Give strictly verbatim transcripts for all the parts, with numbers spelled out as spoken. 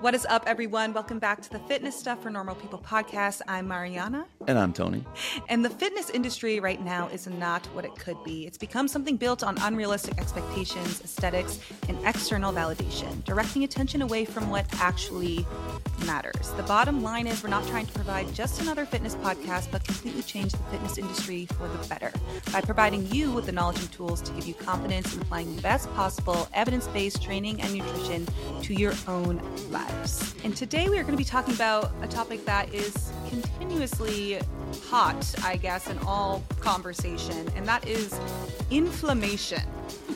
What is up, everyone? Welcome back to the Fitness Stuff for Normal People podcast. I'm Marianna. And I'm Tony. And the fitness industry right now is not what it could be. It's become something built on unrealistic expectations, aesthetics, and external validation, directing attention away from what actually matters. The bottom line is we're not trying to provide just another fitness podcast, but completely change the fitness industry for the better by providing you with the knowledge and tools to give you confidence in applying the best possible evidence-based training and nutrition to your own life. And today we are going to be talking about a topic that is continuously hot, I guess, in all conversation, and that is inflammation.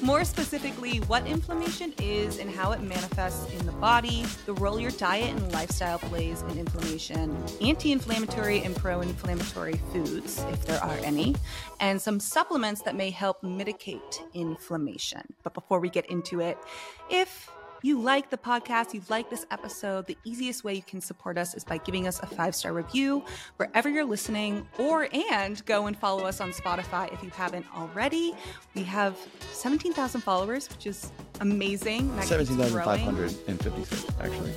More specifically, what inflammation is and how it manifests in the body, the role your diet and lifestyle plays in inflammation, anti-inflammatory and pro-inflammatory foods, if there are any, and some supplements that may help mitigate inflammation. But before we get into it, if you like the podcast, you like this episode, the easiest way you can support us is by giving us a five-star review wherever you're listening, or and go and follow us on Spotify if you haven't already. We have seventeen thousand followers, which is amazing. seventeen thousand five hundred fifty-six, actually.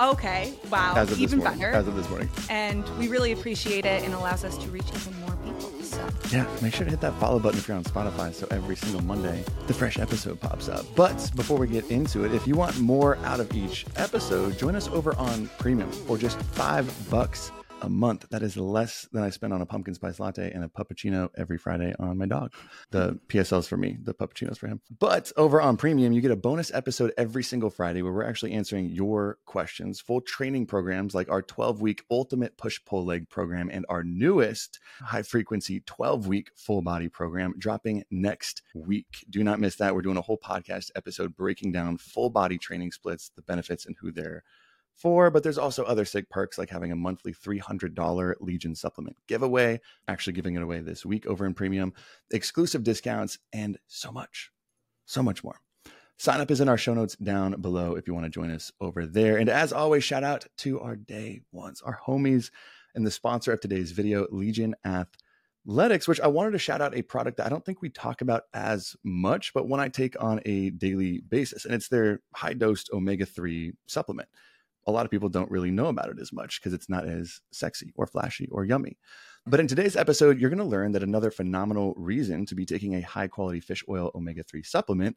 Okay, wow. As of even this better. As of this morning. And we really appreciate it and allows us to reach even more people. So. Yeah, make sure to hit that follow button if you're on Spotify so every single Monday the fresh episode pops up. But before we get into it, if you want more out of each episode, join us over on Premium for just five bucks a month. That is less than I spend on a pumpkin spice latte and a puppuccino every Friday on my dog. The P S L's for me, the puppuccino's for him. But over on Premium, you get a bonus episode every single Friday where we're actually answering your questions, full training programs like our twelve-week ultimate push-pull leg program and our newest high-frequency twelve-week full-body program dropping next week. Do not miss that. We're doing a whole podcast episode breaking down full-body training splits, the benefits, and who they're Four, but there's also other sick perks like having a monthly three hundred dollars Legion supplement giveaway, actually giving it away this week over in Premium, exclusive discounts, and so much, so much more. Sign up is in our show notes down below if you want to join us over there. And as always, shout out to our day ones, our homies, and the sponsor of today's video, Legion Athletics, which I wanted to shout out a product that I don't think we talk about as much, but one I take on a daily basis, and it's their high-dosed omega three supplement. A lot of people don't really know about it as much because it's not as sexy or flashy or yummy. But in today's episode, you're going to learn that another phenomenal reason to be taking a high-quality fish oil omega three supplement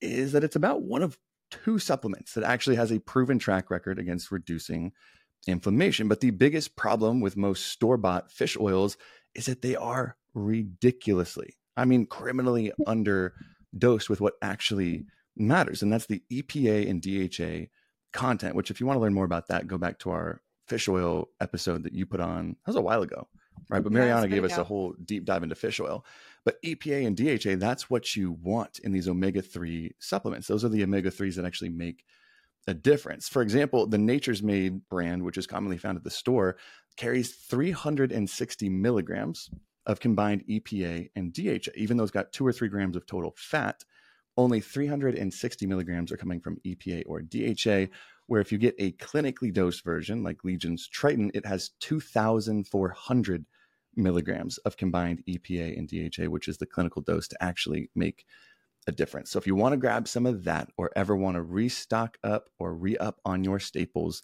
is that it's about one of two supplements that actually has a proven track record against reducing inflammation. But the biggest problem with most store-bought fish oils is that they are ridiculously, I mean, criminally underdosed with what actually matters. And that's the E P A and D H A content, which if you want to learn more about that, go back to our fish oil episode that you put on. That was a while ago, right? But Mariana yeah, gave us a whole deep dive into fish oil. But E P A and D H A, that's what you want in these omega three supplements. Those are the omega threes that actually make a difference. For example, the Nature's Made brand, which is commonly found at the store, carries three hundred sixty milligrams of combined E P A and D H A. Even though it's got two or three grams of total fat, only three hundred sixty milligrams are coming from E P A or D H A, where if you get a clinically dosed version like Legion's Triton, it has two thousand four hundred milligrams of combined E P A and D H A, which is the clinical dose to actually make a difference. So if you want to grab some of that or ever want to restock up or re-up on your staples,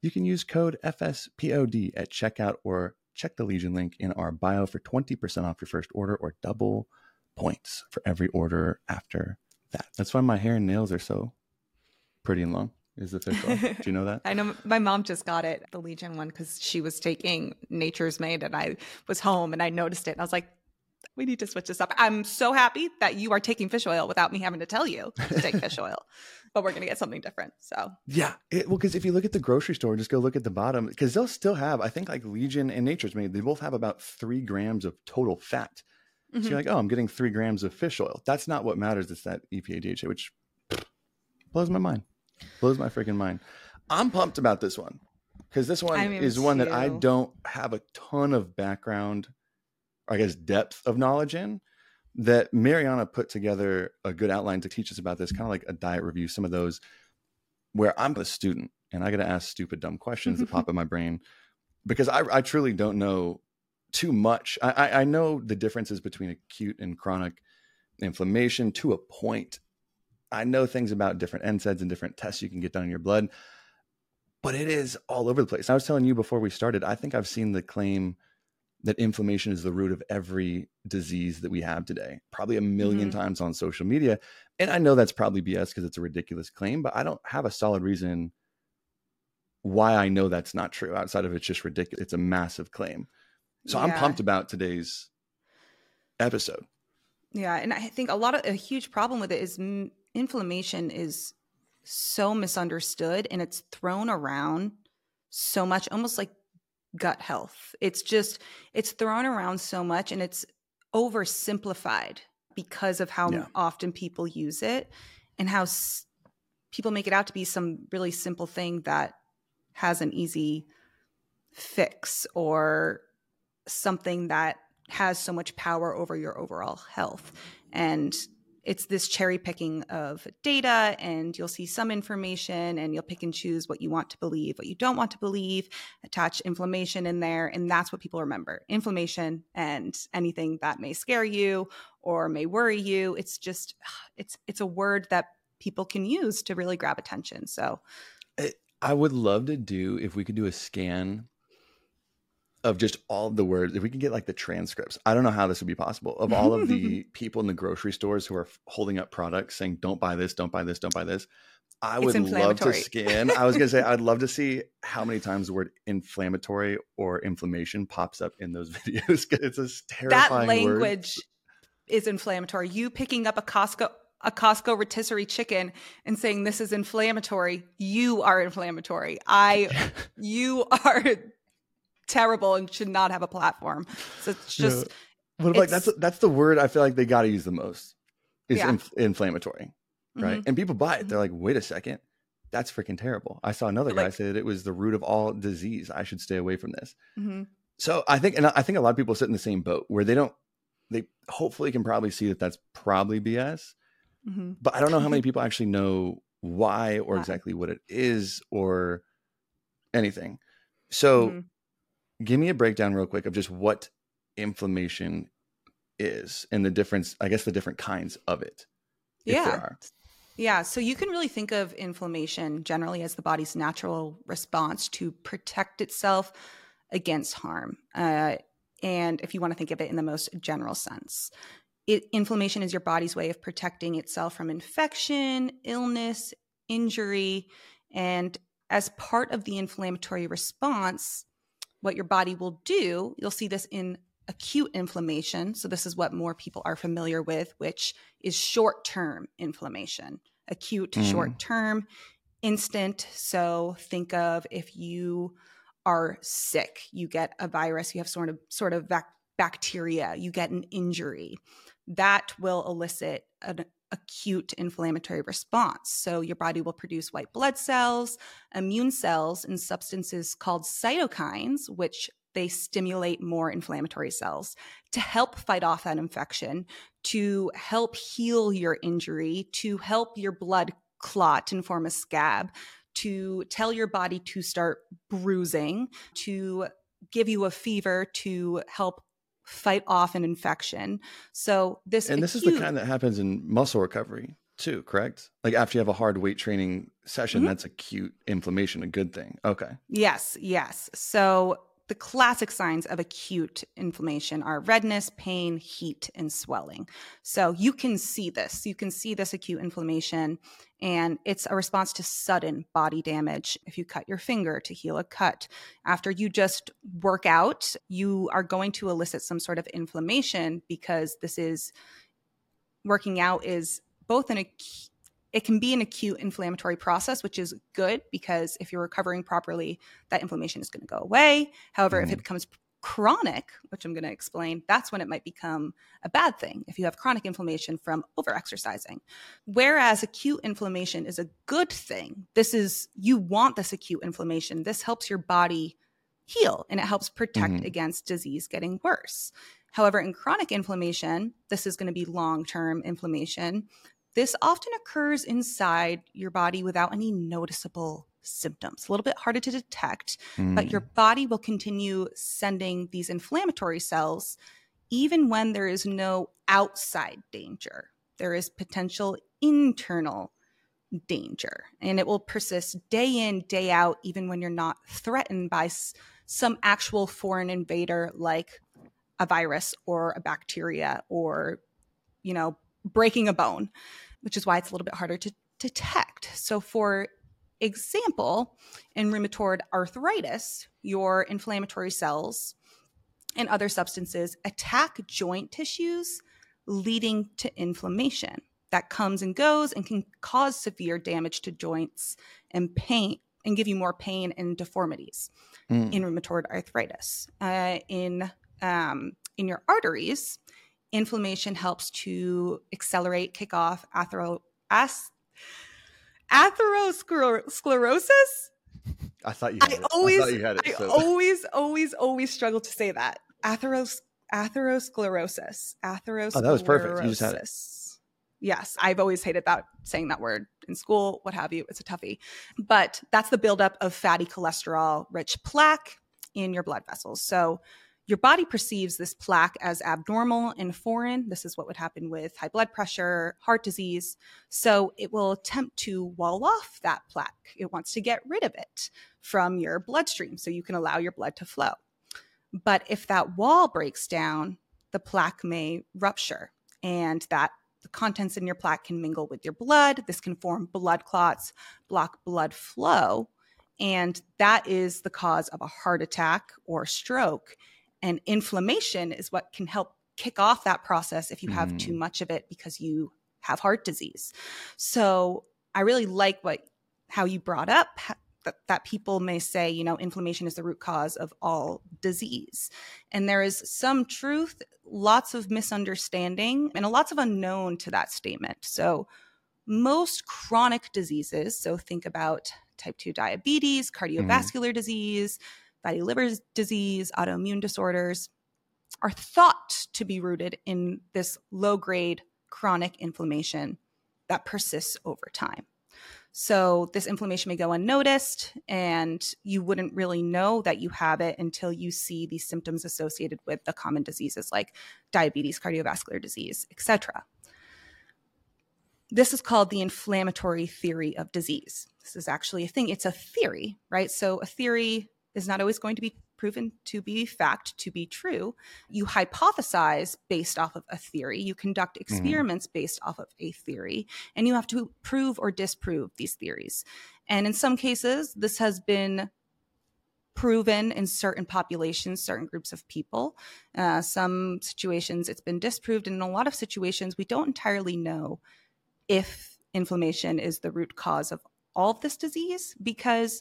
you can use code F S P O D at checkout or check the Legion link in our bio for twenty percent off your first order or double points for every order after that. That's why my hair and nails are so pretty and long, is the fish oil. Do you know that? I know my mom just got it, the Legion one, because she was taking Nature's Made and I was home and I noticed it and I was like, we need to switch this up. I'm so happy that you are taking fish oil without me having to tell you to take fish oil, but we're going to get something different. So yeah, it, well, because if you look at the grocery store, just go look at the bottom, because they'll still have, I think like Legion and Nature's Made, they both have about three grams of total fat. So you're like, oh, I'm getting three grams of fish oil. That's not what matters. It's that E P A, D H A, which blows my mind. Blows my freaking mind. I'm pumped about this one because this one is one that I don't have a ton of background, or I guess depth of knowledge in, that Mariana put together a good outline to teach us about this, kind of like a diet review, some of those where I'm a student and I got to ask stupid, dumb questions that pop in my brain because I, I truly don't know too much. I, I know the differences between acute and chronic inflammation to a point. I know things about different N SAIDs and different tests you can get done in your blood. but it is all over the place. I was telling you before we started, I think I've seen the claim that inflammation is the root of every disease that we have today, probably a million mm-hmm. times on social media. And I know that's probably B S because it's a ridiculous claim, but I don't have a solid reason why I know that's not true outside of it's just ridiculous. It's a massive claim. So yeah. I'm pumped about today's episode. Yeah. And I think a lot of a huge problem with it is m- inflammation is so misunderstood and it's thrown around so much, almost like gut health. It's just, it's thrown around so much and it's oversimplified because of how yeah. often people use it and how s- people make it out to be some really simple thing that has an easy fix or something that has so much power over your overall health. And it's this cherry picking of data, and you'll see some information and you'll pick and choose what you want to believe, what you don't want to believe, attach inflammation in there. And that's what people remember, inflammation and anything that may scare you or may worry you. It's just, it's, it's a word that people can use to really grab attention. So I would love to do, if we could do a scan of just all of the words, if we can get like the transcripts, I don't know how this would be possible, of all of the people in the grocery stores who are holding up products saying, don't buy this, don't buy this, don't buy this. I would love to scan. I was going to say, I'd love to see how many times the word inflammatory or inflammation pops up in those videos. It's a terrifying word. That language word. Is inflammatory. You picking up a Costco, a Costco rotisserie chicken and saying, this is inflammatory. You are inflammatory. I, you are terrible and should not have a platform. So it's just yeah. but like that's that's the word I feel like they got to use the most is yeah. inf- inflammatory, right? Mm-hmm. And people buy it. They're like, wait a second, that's freaking terrible. I saw another like, guy say that it was the root of all disease. I should stay away from this. Mm-hmm. So I think, and I think a lot of people sit in the same boat where they don't. They hopefully can probably see that that's probably B S, mm-hmm. but I don't know how many people actually know why or yeah. exactly what it is or anything. So. Mm-hmm. Give me a breakdown real quick of just what inflammation is and the difference, I guess the different kinds of it. If yeah. there are. Yeah. So you can really think of inflammation generally as the body's natural response to protect itself against harm. Uh, and if you want to think of it in the most general sense, it, inflammation is your body's way of protecting itself from infection, illness, injury. And as part of the inflammatory response, what your body will do, you'll see this in acute inflammation. So this is what more people are familiar with, which is short-term inflammation, acute, mm. short-term, instant. So think of if you are sick, you get a virus, you have sort of sort of vac- bacteria, you get an injury. That will elicit an acute inflammatory response. So your body will produce white blood cells, immune cells, and substances called cytokines, which they stimulate more inflammatory cells to help fight off that infection, to help heal your injury, to help your blood clot and form a scab, to tell your body to start bruising, to give you a fever, to help fight off an infection. So this and this acute... is the kind that happens in muscle recovery too, correct? Like after you have a hard weight training session, mm-hmm. that's acute inflammation, a good thing. Okay. Yes, yes. So the classic signs of acute inflammation are redness, pain, heat, and swelling. So you can see this. You can see this acute inflammation, and it's a response to sudden body damage. If you cut your finger to heal a cut, after you just work out, you are going to elicit some sort of inflammation because this is working out is both an acute, it can be an acute inflammatory process, which is good because if you're recovering properly, that inflammation is going to go away. However, mm-hmm. if it becomes chronic, which I'm going to explain, that's when it might become a bad thing if you have chronic inflammation from overexercising. Whereas acute inflammation is a good thing. This is, you want this acute inflammation. This helps your body heal and it helps protect mm-hmm. against disease getting worse. However, in chronic inflammation, this is going to be long-term inflammation. This often occurs inside your body without any noticeable symptoms. A little bit harder to detect, mm. but your body will continue sending these inflammatory cells even when there is no outside danger. There is potential internal danger, and it will persist day in, day out, even when you're not threatened by s- some actual foreign invader like a virus or a bacteria or, you know, breaking a bone, which is why it's a little bit harder to detect. So for example, in rheumatoid arthritis, your inflammatory cells and other substances attack joint tissues, leading to inflammation that comes and goes and can cause severe damage to joints and pain and give you more pain and deformities mm. in rheumatoid arthritis. Uh, in um, in your arteries, inflammation helps to accelerate, kick off athero- as- atherosclerosis. I thought you had I it. Always, I, thought you had it, I so. always, always, always struggle to say that. Atheros- atherosclerosis. Atherosclerosis. Oh, that was perfect. You just had it. Yes, I've always hated that, saying that word in school, what have you. It's a toughie. But that's the buildup of fatty cholesterol-rich plaque in your blood vessels. So your body perceives this plaque as abnormal and foreign. This is what would happen with high blood pressure, heart disease. So it will attempt to wall off that plaque. It wants to get rid of it from your bloodstream so you can allow your blood to flow. But if that wall breaks down, the plaque may rupture, and that the contents in your plaque can mingle with your blood. This can form blood clots, block blood flow, and that is the cause of a heart attack or stroke. And inflammation is what can help kick off that process if you have mm. too much of it, because you have heart disease. So I really like what how you brought up that, that people may say, you know, inflammation is the root cause of all disease. And there is some truth, lots of misunderstanding, and lots of unknown to that statement. So most chronic diseases, so think about type two diabetes, cardiovascular mm. disease, fatty liver disease, autoimmune disorders, are thought to be rooted in this low-grade chronic inflammation that persists over time. So this inflammation may go unnoticed, and you wouldn't really know that you have it until you see these symptoms associated with the common diseases like diabetes, cardiovascular disease, et cetera. This is called the inflammatory theory of disease. This is actually a thing. It's a theory, right? So a theory is not always going to be proven to be fact, to be true. You hypothesize based off of a theory. You conduct experiments mm-hmm. based off of a theory, and you have to prove or disprove these theories. And in some cases, this has been proven in certain populations, certain groups of people. Uh, some situations it's been disproved. And in a lot of situations, we don't entirely know if inflammation is the root cause of all of this disease, because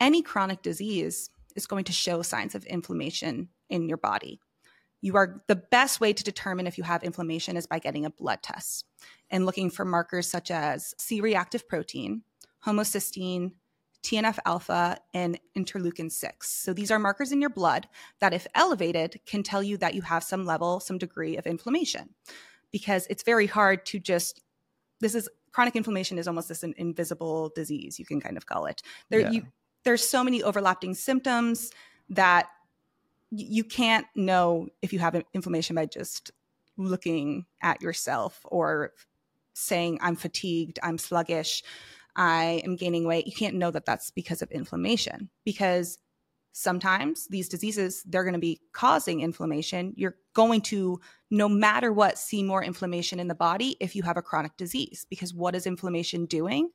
any chronic disease is going to show signs of inflammation in your body. You are the best way to determine if you have inflammation is by getting a blood test and looking for markers such as C-reactive protein, homocysteine, T N F alpha, and interleukin six. So these are markers in your blood that, if elevated, can tell you that you have some level, some degree of inflammation, because it's very hard to just – this is – chronic inflammation is almost this an invisible disease, you can kind of call it. There yeah. you. There's so many overlapping symptoms that you can't know if you have inflammation by just looking at yourself or saying, I'm fatigued, I'm sluggish, I am gaining weight. You can't know that that's because of inflammation, because sometimes these diseases, they're going to be causing inflammation. You're going to, no matter what, see more inflammation in the body if you have a chronic disease, because what is inflammation doing?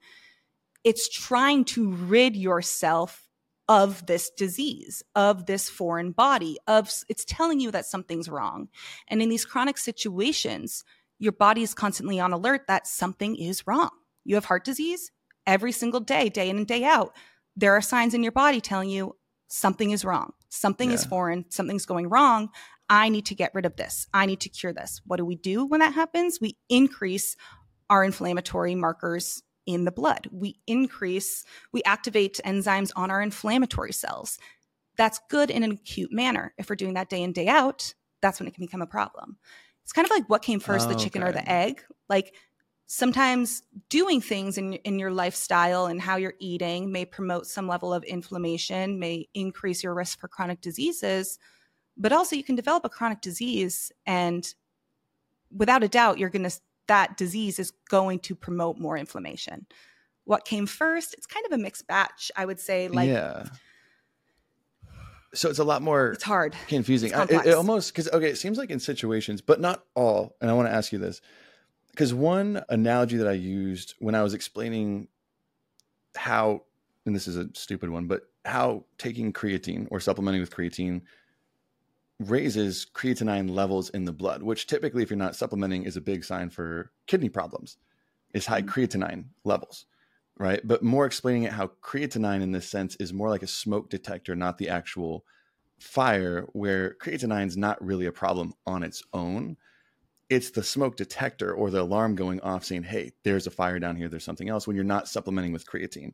It's trying to rid yourself of this disease, of this foreign body, of it's telling you that something's wrong. And in these chronic situations, your body is constantly on alert that something is wrong. You have heart disease every single day, day in and day out. There are signs in your body telling you something is wrong. Something yeah. is foreign. Something's going wrong. I need to get rid of this. I need to cure this. What do we do when that happens? We increase our inflammatory markers in the blood. We increase, we activate enzymes on our inflammatory cells. That's good in an acute manner. If we're doing that day in, day out, that's when it can become a problem. It's kind of like what came first, oh, the chicken okay. or the egg. Like sometimes doing things in, in your lifestyle and how you're eating may promote some level of inflammation, may increase your risk for chronic diseases, but also you can develop a chronic disease, and without a doubt, you're going to that disease is going to promote more inflammation. What came first? It's kind of a mixed batch, I would say. Like, yeah. So it's a lot more. It's hard. Confusing. It's it, it almost because okay, it seems like in situations, but not all. And I want to ask you this because one analogy that I used when I was explaining how, and this is a stupid one, but how taking creatine or supplementing with creatine raises creatinine levels in the blood, which typically, if you're not supplementing, is a big sign for kidney problems. Is high creatinine levels, right? But more explaining it how creatinine in this sense is more like a smoke detector, not the actual fire, where creatinine's not really a problem on its own. It's the smoke detector or the alarm going off saying, hey, there's a fire down here, there's something else, when you're not supplementing with creatine.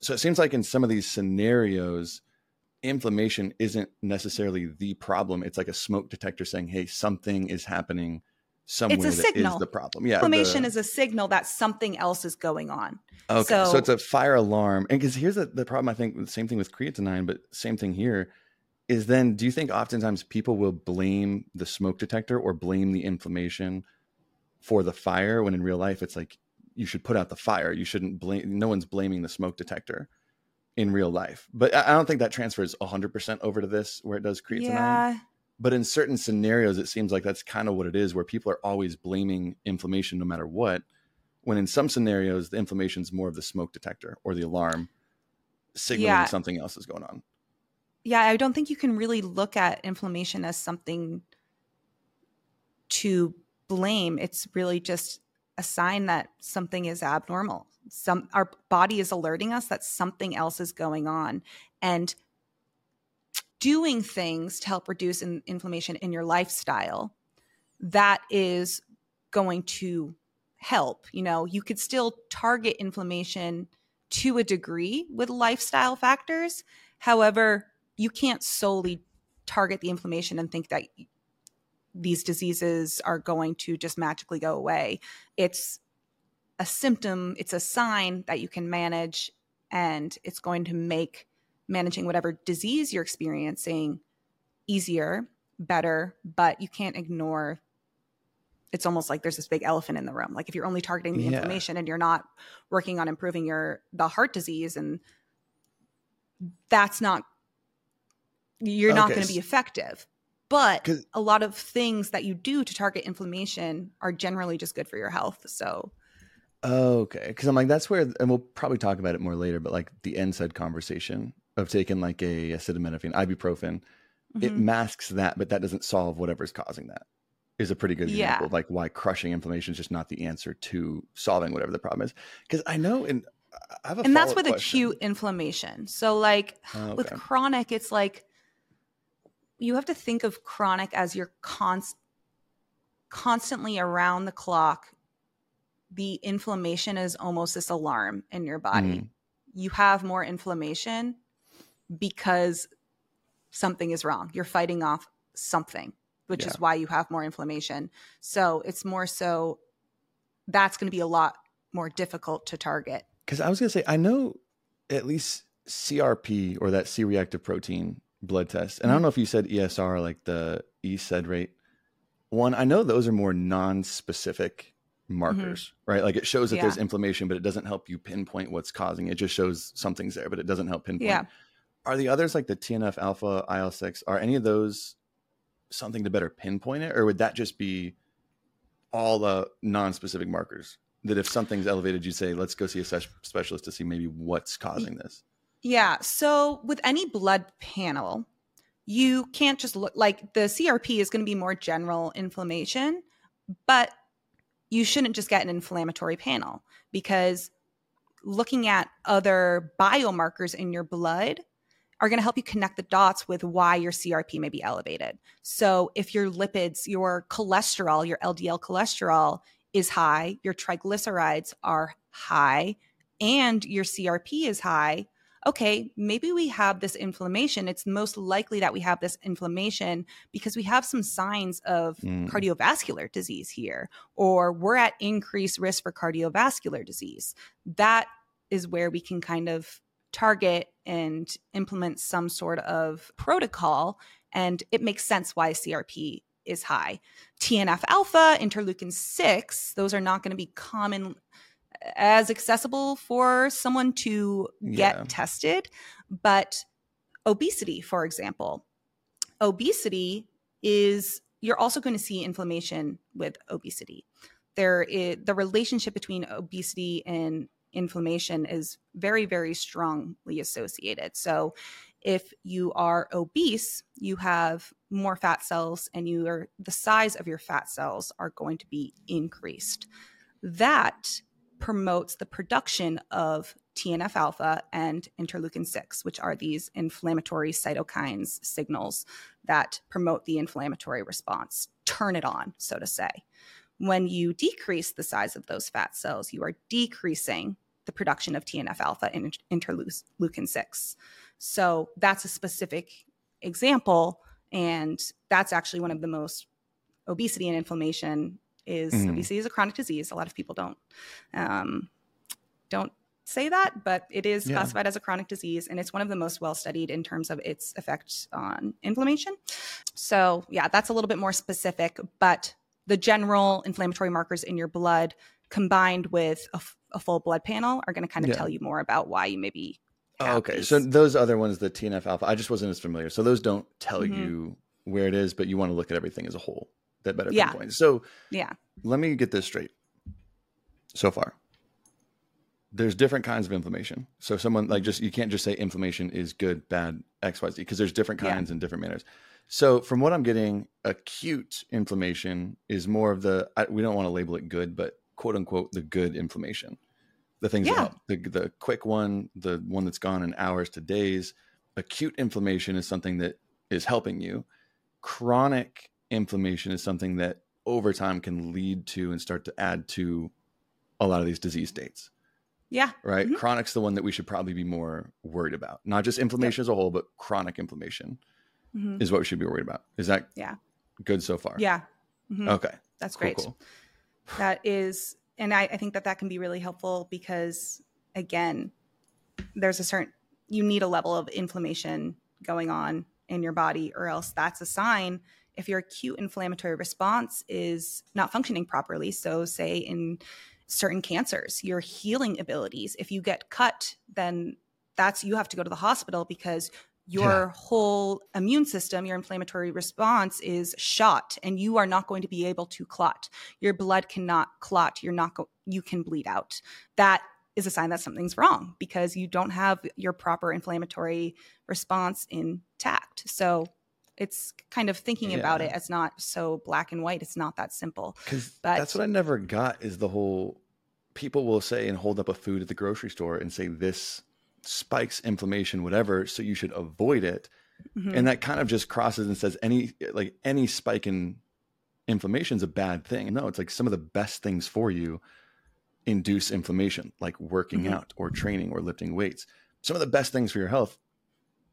So it seems like in some of these scenarios, inflammation isn't necessarily the problem. It's like a smoke detector saying, hey, something is happening somewhere that signal. Is the problem. Yeah, inflammation the... is a signal that something else is going on. Okay, so, so it's a fire alarm. And because here's the, the problem, I think, the same thing with creatinine, but same thing here, is then do you think oftentimes people will blame the smoke detector or blame the inflammation for the fire when in real life it's like you should put out the fire. You shouldn't blame, no one's blaming the smoke detector in real life. But I don't think that transfers one hundred percent over to this where it does creatinine. Yeah. But in certain scenarios, it seems like that's kind of what it is, where people are always blaming inflammation no matter what, when in some scenarios, the inflammation is more of the smoke detector or the alarm signaling yeah. something else is going on. Yeah, I don't think you can really look at inflammation as something to blame. It's really just a sign that something is abnormal. Some our body is alerting us that something else is going on. And doing things to help reduce in, inflammation in your lifestyle, that is going to help. You know, you could still target inflammation to a degree with lifestyle factors. However, you can't solely target the inflammation and think that these diseases are going to just magically go away. It's a symptom. It's a sign that you can manage, and it's going to make managing whatever disease you're experiencing easier, better, but you can't ignore. It's almost like there's this big elephant in the room. Like if you're only targeting the yeah. inflammation and you're not working on improving your the heart disease, and that's not, you're okay. not going to be effective. But a lot of things that you do to target inflammation are generally just good for your health. So okay, because I'm like, that's where, and we'll probably talk about it more later, but like the N SAID conversation of taking like a acetaminophen, ibuprofen, mm-hmm. it masks that, but that doesn't solve whatever's causing that is a pretty good example yeah. of like why crushing inflammation is just not the answer to solving whatever the problem is. Because I know, and I have a and that's with question. Acute inflammation. So like okay. with chronic, it's like you have to think of chronic as you're const- constantly around the clock. The inflammation is almost this alarm in your body. Mm. You have more inflammation because something is wrong. You're fighting off something, which yeah. is why you have more inflammation. So it's more so that's going to be a lot more difficult to target. Because I was going to say, I know at least C R P or that C-reactive protein blood test. And mm-hmm. I don't know if you said E S R, like the E SAID rate one. I know those are more non-specific markers, mm-hmm. right? Like it shows that yeah. there's inflammation, but it doesn't help you pinpoint what's causing it. It just shows something's there, but it doesn't help pinpoint. Yeah. Are the others like the T N F alpha, I L six, are any of those something to better pinpoint it? Or would that just be all the uh, non-specific markers that if something's elevated, you'd say, let's go see a ses- specialist to see maybe what's causing this? Yeah. So with any blood panel, you can't just look like the C R P is going to be more general inflammation, but you shouldn't just get an inflammatory panel because looking at other biomarkers in your blood are going to help you connect the dots with why your C R P may be elevated. So if your lipids, your cholesterol, your L D L cholesterol is high, your triglycerides are high, and your C R P is high, okay, maybe we have this inflammation. It's most likely that we have this inflammation because we have some signs of mm. cardiovascular disease here, or we're at increased risk for cardiovascular disease. That is where we can kind of target and implement some sort of protocol, and it makes sense why C R P is high. T N F alpha, interleukin six, those are not going to be common as accessible for someone to get yeah. tested. But obesity, for example, obesity is, you're also going to see inflammation with obesity. There is, the relationship between obesity and inflammation is very, very strongly associated. So if you are obese, you have more fat cells and you are, the size of your fat cells are going to be increased. That promotes the production of T N F alpha and interleukin six, which are these inflammatory cytokines signals that promote the inflammatory response, turn it on, so to say. When you decrease the size of those fat cells, you are decreasing the production of T N F alpha and interleukin six. So that's a specific example. And that's actually one of the most, obesity and inflammation is, mm-hmm. obesity is a chronic disease. A lot of people don't, um, don't say that, but it is yeah. classified as a chronic disease. And it's one of the most well-studied in terms of its effect on inflammation. So yeah, that's a little bit more specific, but the general inflammatory markers in your blood combined with a, f- a full blood panel are going to kind of yeah. tell you more about why you may be. Oh, okay. These. So those other ones, the T N F alpha, I just wasn't as familiar. So those don't tell mm-hmm. you where it is, but you want to look at everything as a whole. That better yeah. pinpoint. So yeah. let me get this straight so far. There's different kinds of inflammation. So someone like just, you can't just say inflammation is good, bad, X, Y, Z, because there's different kinds yeah. and different manners. So from what I'm getting, acute inflammation is more of the, I, we don't want to label it good, but quote unquote, the good inflammation, the things yeah. that help, the, the quick one, the one that's gone in hours to days. Acute inflammation is something that is helping you. Chronic inflammation is something that over time can lead to and start to add to a lot of these disease states. Yeah. Right. Mm-hmm. Chronic's the one that we should probably be more worried about. Not just inflammation yeah. as a whole, but chronic inflammation. Mm-hmm. Is what we should be worried about. Is that yeah. good so far? Yeah. Mm-hmm. Okay. That's cool, great. Cool. That is, and I, I think that that can be really helpful because again, there's a certain, you need a level of inflammation going on in your body or else that's a sign if your acute inflammatory response is not functioning properly. So say in certain cancers, your healing abilities, if you get cut, then that's, you have to go to the hospital because your yeah. whole immune system, your inflammatory response is shot and you are not going to be able to clot. Your blood cannot clot. You're not, go- you can bleed out. That is a sign that something's wrong because you don't have your proper inflammatory response intact. So it's kind of thinking yeah. about it as not so black and white. It's not that simple. Because that's what I never got is the whole, people will say and hold up a food at the grocery store and say this spikes inflammation, whatever, so you should avoid it. Mm-hmm. And that kind of just crosses and says any, like any spike in inflammation is a bad thing. No, it's like some of the best things for you induce inflammation, like working mm-hmm. out or training or lifting weights. Some of the best things for your health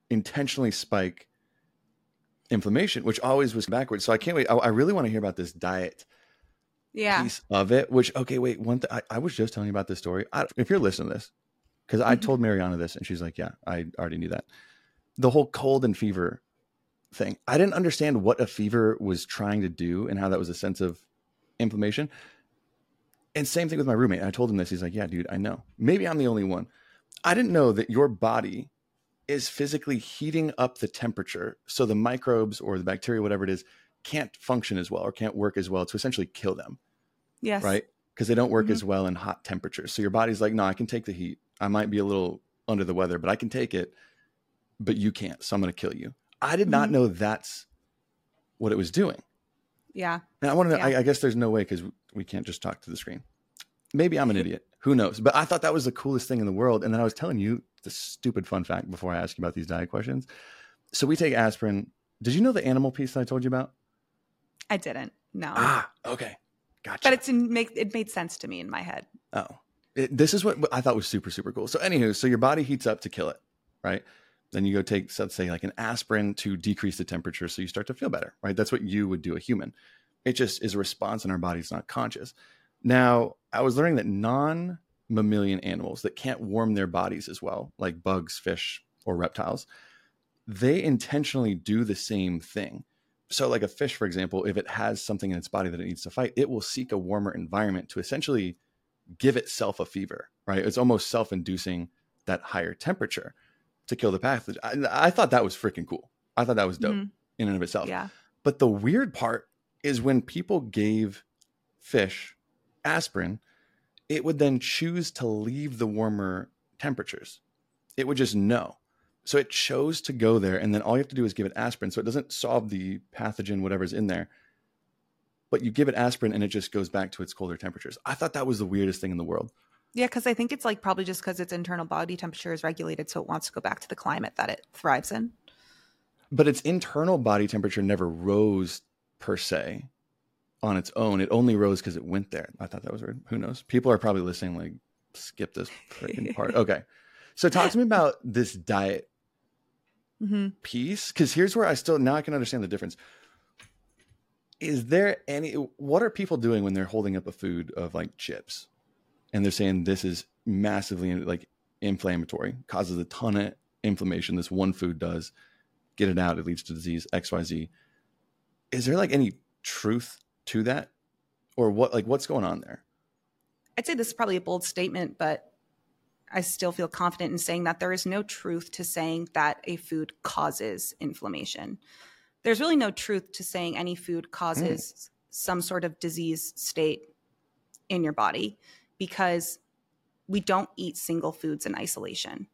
intentionally spike inflammation, which always was backwards. So I can't wait. I, I really want to hear about this diet yeah. piece of it, which, okay, wait, one thing, I was just telling you about this story. I, if you're listening to this, because I mm-hmm. told Marianna this and she's like, yeah, I already knew that. The whole cold and fever thing. I didn't understand what a fever was trying to do and how that was a sense of inflammation. And same thing with my roommate. I told him this. He's like, yeah, dude, I know. Maybe I'm the only one. I didn't know that your body is physically heating up the temperature so the microbes or the bacteria, whatever it is, can't function as well or can't work as well to essentially kill them. Yes. Right? Because they don't work mm-hmm. as well in hot temperatures. So your body's like, no, I can take the heat. I might be a little under the weather, but I can take it, but you can't. So I'm going to kill you. I did mm-hmm. not know that's what it was doing. Yeah. And I want to know, yeah. I, I guess there's no way because we can't just talk to the screen. Maybe I'm an idiot. Who knows? But I thought that was the coolest thing in the world. And then I was telling you the stupid fun fact before I ask you about these diet questions. So we take aspirin. Did you know the animal piece that I told you about? I didn't. No. Ah, okay. Gotcha. But it's in, make, it made sense to me in my head. Oh. It, this is what I thought was super, super cool. So anywho, so your body heats up to kill it, right? Then you go take, let's say like an aspirin to decrease the temperature so you start to feel better, right? That's what you would do a human. It just is a response and our body's not conscious. Now, I was learning that non-mammalian animals that can't warm their bodies as well, like bugs, fish, or reptiles, they intentionally do the same thing So like a fish, for example, if it has something in its body that it needs to fight, it will seek a warmer environment to essentially give itself a fever, right? It's almost self-inducing that higher temperature to kill the pathogen. I, I thought that was freaking cool. I thought that was dope mm. in and of itself. Yeah. But the weird part is when people gave fish aspirin, it would then choose to leave the warmer temperatures. It would just know. So it chose to go there, and then all you have to do is give it aspirin. So it doesn't solve the pathogen, whatever's in there, but you give it aspirin and it just goes back to its colder temperatures. I thought that was the weirdest thing in the world. Yeah, because I think it's like probably just because its internal body temperature is regulated, so it wants to go back to the climate that it thrives in. But its internal body temperature never rose per se on its own. It only rose because it went there. I thought that was weird. Who knows? People are probably listening like, skip this freaking part. Okay. So talk to me about this diet mm-hmm. piece, because here's where I still, now I can understand the difference. Is there any, what are people doing when they're holding up a food of like chips and they're saying this is massively like inflammatory, causes a ton of inflammation, this one food does, get it out, it leads to disease, X Y Z. Is there like any truth to that, or what, like what's going on there? I'd say this is probably a bold statement, but I still feel confident in saying that there is no truth to saying that a food causes inflammation. There's really no truth to saying any food causes mm. some sort of disease state in your body, because we don't eat single foods in isolation.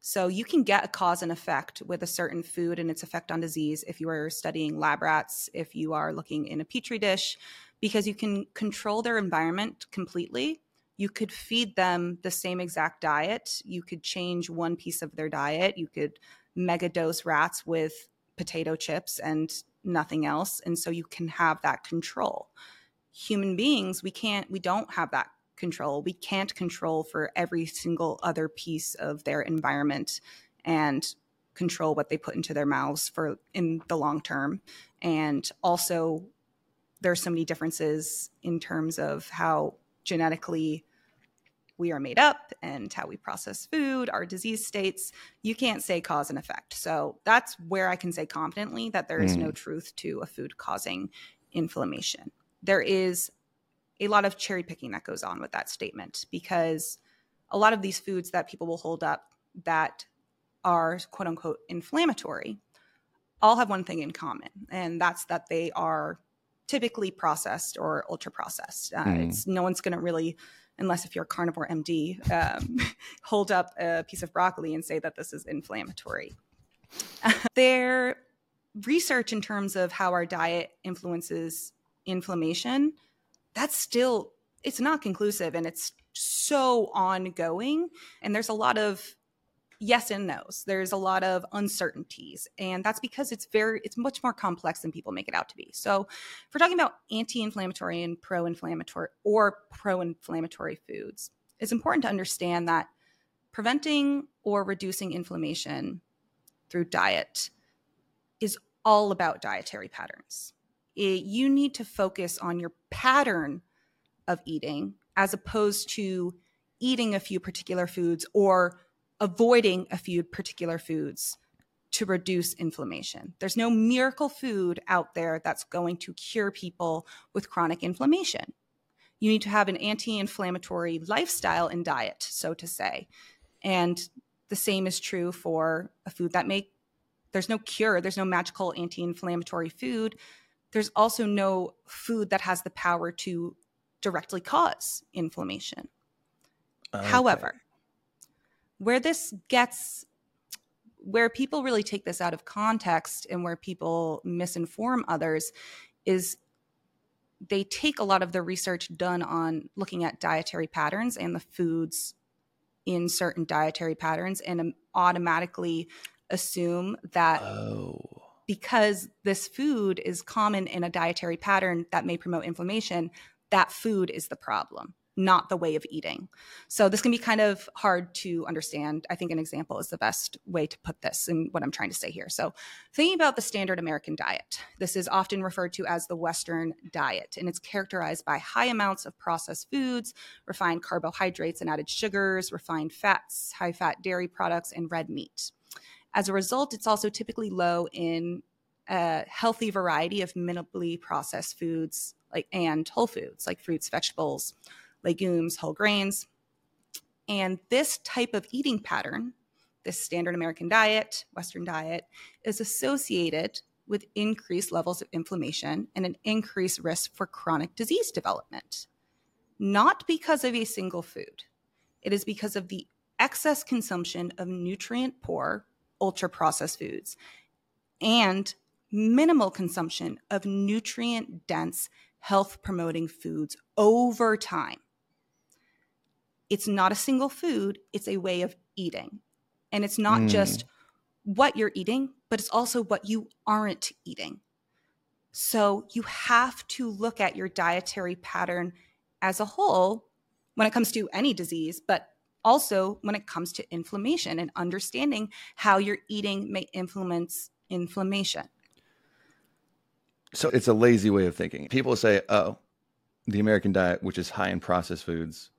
So you can get a cause and effect with a certain food and its effect on disease if you are studying lab rats, if you are looking in a petri dish, because you can control their environment completely. You could feed them the same exact diet. You could change one piece of their diet. You could mega dose rats with potato chips and nothing else. And so you can have that control. Human beings, we can't, we don't have that control. We can't control for every single other piece of their environment and control what they put into their mouths for in the long term. And also there's so many differences in terms of how genetically we are made up and how we process food, our disease states. You can't say cause and effect. So that's where I can say confidently that there is mm. no truth to a food causing inflammation. There is a lot of cherry picking that goes on with that statement, because a lot of these foods that people will hold up that are quote unquote inflammatory all have one thing in common, and that's that they are typically processed or ultra processed. Uh, mm. It's no one's going to really, unless if you're a carnivore M D, um, hold up a piece of broccoli and say that this is inflammatory. Their research in terms of how our diet influences inflammation, that's still, it's not conclusive, and it's so ongoing. And there's a lot of yes and no's. There's a lot of uncertainties, and that's because it's very, it's much more complex than people make it out to be. So if we're talking about anti-inflammatory and pro-inflammatory or pro-inflammatory foods, it's important to understand that preventing or reducing inflammation through diet is all about dietary patterns. It, you need to focus on your pattern of eating as opposed to eating a few particular foods or avoiding a few particular foods to reduce inflammation. There's no miracle food out there that's going to cure people with chronic inflammation. You need to have an anti-inflammatory lifestyle and diet, so to say. And the same is true for a food that may, there's no cure, there's no magical anti-inflammatory food. There's also no food that has the power to directly cause inflammation. Okay. However, Where this gets, where people really take this out of context and where people misinform others is they take a lot of the research done on looking at dietary patterns and the foods in certain dietary patterns and automatically assume that oh. because this food is common in a dietary pattern that may promote inflammation, that food is the problem, not the way of eating. So this can be kind of hard to understand. I think an example is the best way to put this and what I'm trying to say here. So thinking about the standard American diet, this is often referred to as the Western diet, and it's characterized by high amounts of processed foods, refined carbohydrates and added sugars, refined fats, high-fat dairy products, and red meat. As a result, it's also typically low in a healthy variety of minimally processed foods, like, and whole foods like fruits, vegetables, legumes, whole grains. And this type of eating pattern, this standard American diet, Western diet, is associated with increased levels of inflammation and an increased risk for chronic disease development. Not because of a single food. It is because of the excess consumption of nutrient-poor, ultra-processed foods and minimal consumption of nutrient-dense, health-promoting foods over time. It's not a single food. It's a way of eating. And it's not mm. just what you're eating, but it's also what you aren't eating. So you have to look at your dietary pattern as a whole when it comes to any disease, but also when it comes to inflammation and understanding how your eating may influence inflammation. So it's a lazy way of thinking. People say, oh, the American diet, which is high in processed foods,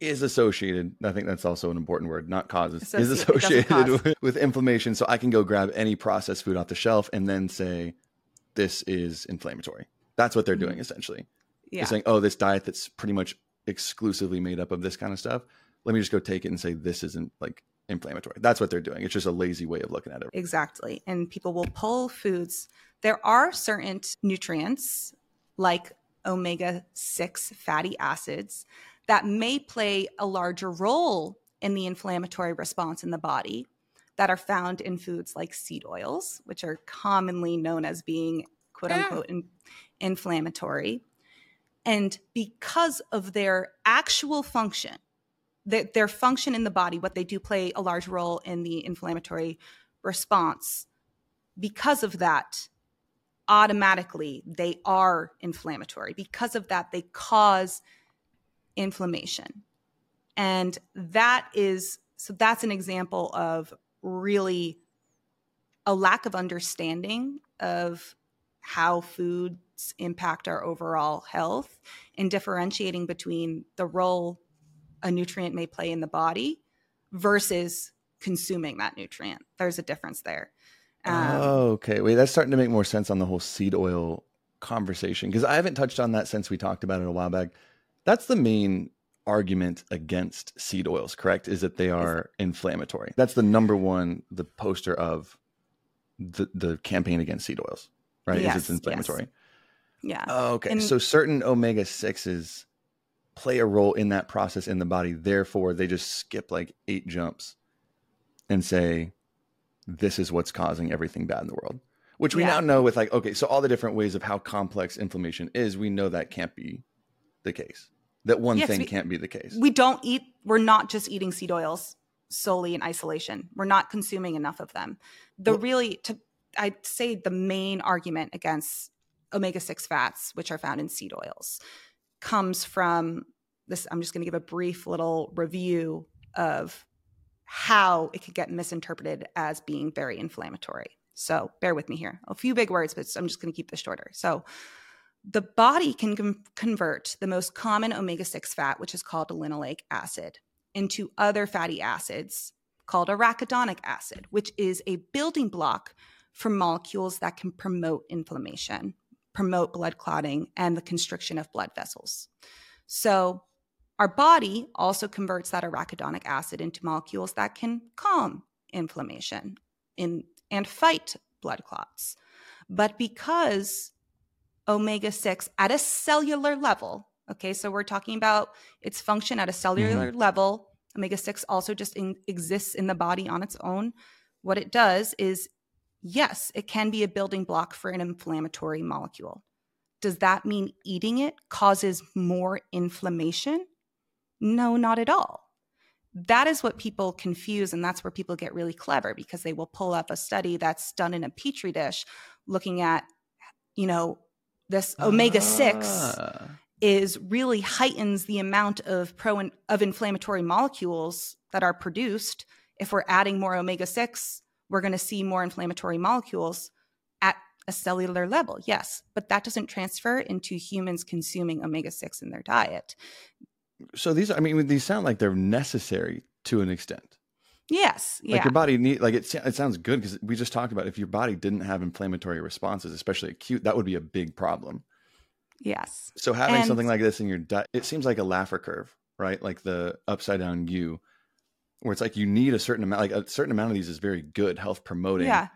is associated, I think that's also an important word, not causes, Associ- is associated with, with inflammation. So I can go grab any processed food off the shelf and then say, this is inflammatory. That's what they're mm-hmm. doing, essentially. Yeah. They're saying, oh, this diet that's pretty much exclusively made up of this kind of stuff, let me just go take it and say, this isn't like inflammatory. That's what they're doing. It's just a lazy way of looking at it. Exactly. And people will pull foods. There are certain nutrients like omega six fatty acids that may play a larger role in the inflammatory response in the body that are found in foods like seed oils, which are commonly known as being quote unquote yeah. in- inflammatory. And because of their actual function, their, their function in the body, what they do play a large role in the inflammatory response. Because of that, automatically they are inflammatory. Because of that, they cause inflammation. And that is, so that's an example of really a lack of understanding of how foods impact our overall health and differentiating between the role a nutrient may play in the body versus consuming that nutrient. There's a difference there. Um, oh, okay. Wait, that's starting to make more sense on the whole seed oil conversation, because I haven't touched on that since we talked about it a while back. That's the main argument against seed oils, correct? Is that they are inflammatory. That's the number one, the poster of the, the campaign against seed oils, right? Yes, is it's inflammatory. Yes. Yeah. Oh, okay. And so certain omega sixes play a role in that process in the body. Therefore, they just skip like eight jumps and say, this is what's causing everything bad in the world, which we yeah. now know with like, okay, so all the different ways of how complex inflammation is, we know that can't be the case. That one yes, thing we, can't be the case. We don't eat, we're not just eating seed oils solely in isolation. We're not consuming enough of them. The well, really, to, I'd say the main argument against omega six fats, which are found in seed oils, comes from this. I'm just going to give a brief little review of how it could get misinterpreted as being very inflammatory. So bear with me here. A few big words, but I'm just going to keep this shorter. So the body can com- convert the most common omega six fat, which is called linoleic acid, into other fatty acids called arachidonic acid, which is a building block for molecules that can promote inflammation, promote blood clotting, and the constriction of blood vessels. So our body also converts that arachidonic acid into molecules that can calm inflammation in, and fight blood clots. But because omega six at a cellular level. Okay, so we're talking about its function at a cellular mm-hmm. level. Omega six also just in, exists in the body on its own. What it does is, yes, it can be a building block for an inflammatory molecule. Does that mean eating it causes more inflammation? No, not at all. That is what people confuse, and that's where people get really clever, because they will pull up a study that's done in a petri dish looking at, you know, this omega six ah. is really heightens the amount of pro of inflammatory molecules that are produced. If we're adding more omega six, we're going to see more inflammatory molecules at a cellular level. Yes, but that doesn't transfer into humans consuming omega six in their diet. So these, I mean, these sound like they're necessary to an extent. Yes. Yeah. Like your body need, like it, it sounds good because we just talked about if your body didn't have inflammatory responses, especially acute, that would be a big problem. Yes. So having and, something like this in your diet, it seems like a Laffer curve, right? Like the upside down U, where it's like you need a certain amount, like a certain amount of these is very good health promoting. Yeah.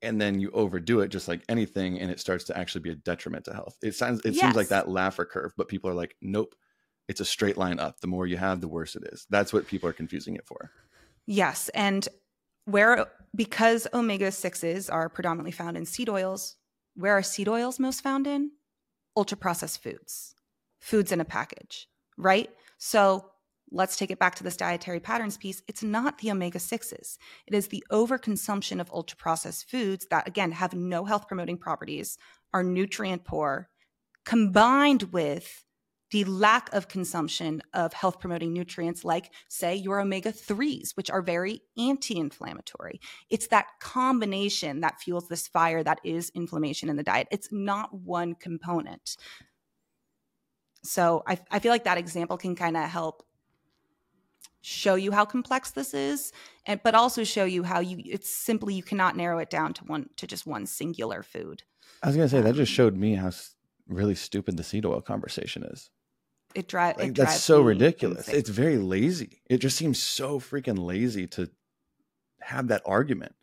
And then you overdo it just like anything and it starts to actually be a detriment to health. It sounds, it yes. seems like that Laffer curve, but people are like, nope, it's a straight line up. The more you have, the worse it is. That's what people are confusing it for. Yes. And where, because omega sixes are predominantly found in seed oils, where are seed oils most found in? Ultra processed foods, foods in a package, right? So let's take it back to this dietary patterns piece. It's not the omega sixes. It is the overconsumption of ultra processed foods that, again, have no health promoting properties, are nutrient poor, combined with the lack of consumption of health promoting nutrients like, say, your omega threes, which are very anti-inflammatory. It's that combination that fuels this fire that is inflammation in the diet. It's not one component. So I, I feel like that example can kind of help show you how complex this is, and but also show you how you it's simply you cannot narrow it down to one to just one singular food. I was going to say, that just showed me how really stupid the seed oil conversation is. It, dri- like, it drives that's so ridiculous. Insane. It's very lazy. It just seems so freaking lazy to have that argument.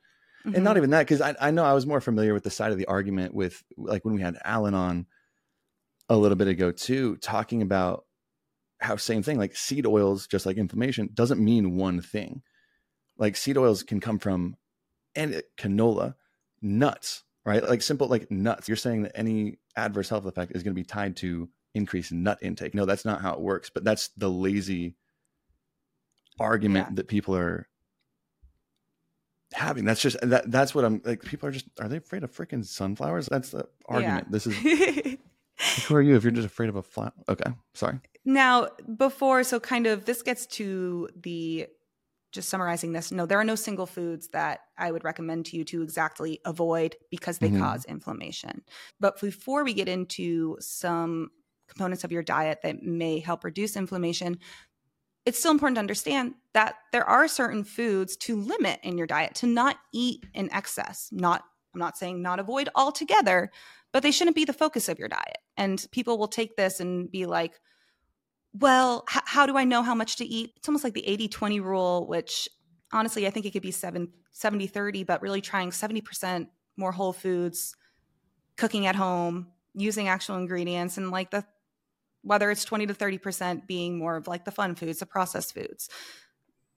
Mm-hmm. And not even that, because I, I know I was more familiar with the side of the argument with, like, when we had Alan on a little bit ago too, talking about how same thing, like seed oils, just like inflammation, doesn't mean one thing. Like seed oils can come from and canola, nuts, right? Like simple, like nuts. You're saying that any adverse health effect is going to be tied to increased nut intake. No, that's not how it works, but that's the lazy argument yeah. that people are having. That's just, that. that's what I'm like. People are just, are they afraid of freaking sunflowers? That's the argument. Yeah. This is, who are you if you're just afraid of a flower? Okay. Sorry. Now before, so kind of this gets to the, just summarizing this, no, there are no single foods that I would recommend to you to exactly avoid because they mm-hmm. cause inflammation. But before we get into some components of your diet that may help reduce inflammation, it's still important to understand that there are certain foods to limit in your diet, to not eat in excess. Not, I'm not saying not avoid altogether, but they shouldn't be the focus of your diet. And people will take this and be like, well, h- how do I know how much to eat? It's almost like the eighty twenty rule, which honestly, I think it could be seventy thirty, but really trying seventy percent more whole foods, cooking at home, using actual ingredients, and like the whether it's twenty to thirty percent being more of like the fun foods, the processed foods.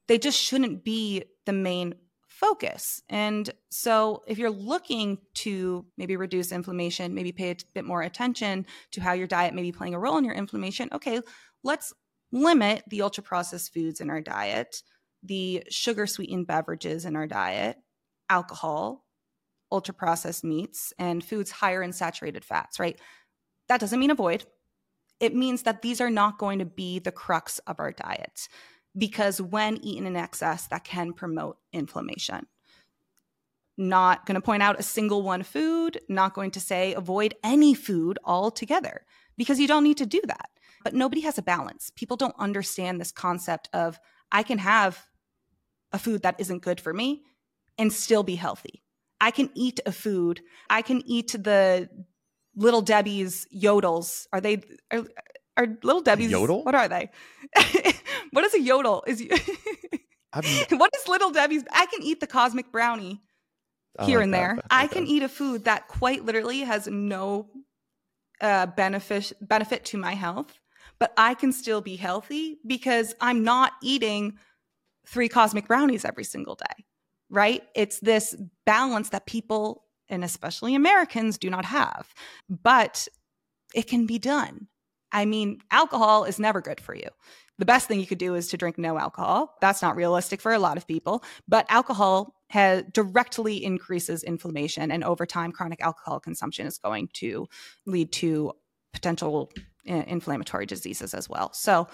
They just shouldn't be the main focus. And so if you're looking to maybe reduce inflammation, maybe pay a bit more attention to how your diet may be playing a role in your inflammation, okay, let's limit the ultra-processed foods in our diet, the sugar-sweetened beverages in our diet, alcohol, ultra-processed meats, and foods higher in saturated fats, right? That doesn't mean avoid. It means that these are not going to be the crux of our diet because when eaten in excess, that can promote inflammation. Not going to point out a single one food, not going to say avoid any food altogether because you don't need to do that. But nobody has a balance. People don't understand this concept of I can have a food that isn't good for me and still be healthy. I can eat a food. I can eat the Little Debbie's yodels. Are they are, are Little Debbie's? Yodel? What are they? What is a yodel? Is what is Little Debbie's? I can eat the cosmic brownie here like and that, there. Like I can that. eat a food that quite literally has no uh, benefit benefit to my health. But I can still be healthy because I'm not eating three cosmic brownies every single day, right? It's this balance that people, and especially Americans, do not have. But it can be done. I mean, alcohol is never good for you. The best thing you could do is to drink no alcohol. That's not realistic for a lot of people. But alcohol has, directly increases inflammation. And over time, chronic alcohol consumption is going to lead to potential inflammatory diseases as well. So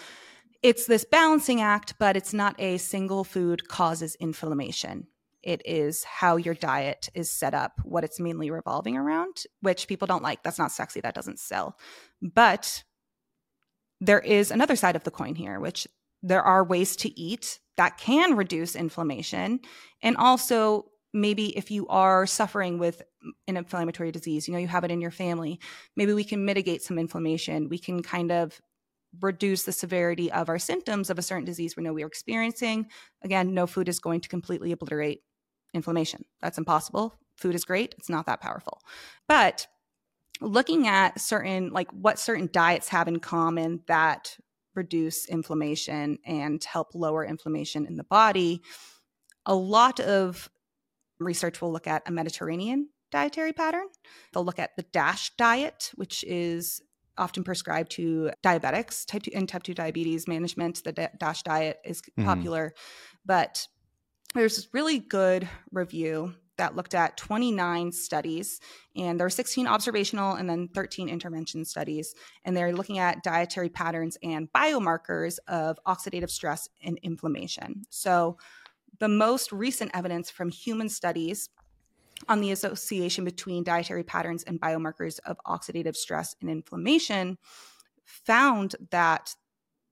it's this balancing act, but it's not a single food causes inflammation. It is how your diet is set up, what it's mainly revolving around, which people don't like. That's not sexy. That doesn't sell. But there is another side of the coin here, which there are ways to eat that can reduce inflammation. And also, maybe if you are suffering with an inflammatory disease, you know, you have it in your family, maybe we can mitigate some inflammation. We can kind of reduce the severity of our symptoms of a certain disease we know we are experiencing. Again, no food is going to completely obliterate inflammation. That's impossible. Food is great. It's not that powerful. But looking at certain, like what certain diets have in common that reduce inflammation and help lower inflammation in the body, a lot of research will look at a Mediterranean dietary pattern. They'll look at the DASH diet, which is often prescribed to diabetics, type two and type two diabetes management. The da- DASH diet is mm-hmm. popular, but there's this really good review that looked at twenty-nine studies, and there were sixteen observational and then thirteen intervention studies. And they're looking at dietary patterns and biomarkers of oxidative stress and inflammation. So the most recent evidence from human studies on the association between dietary patterns and biomarkers of oxidative stress and inflammation found that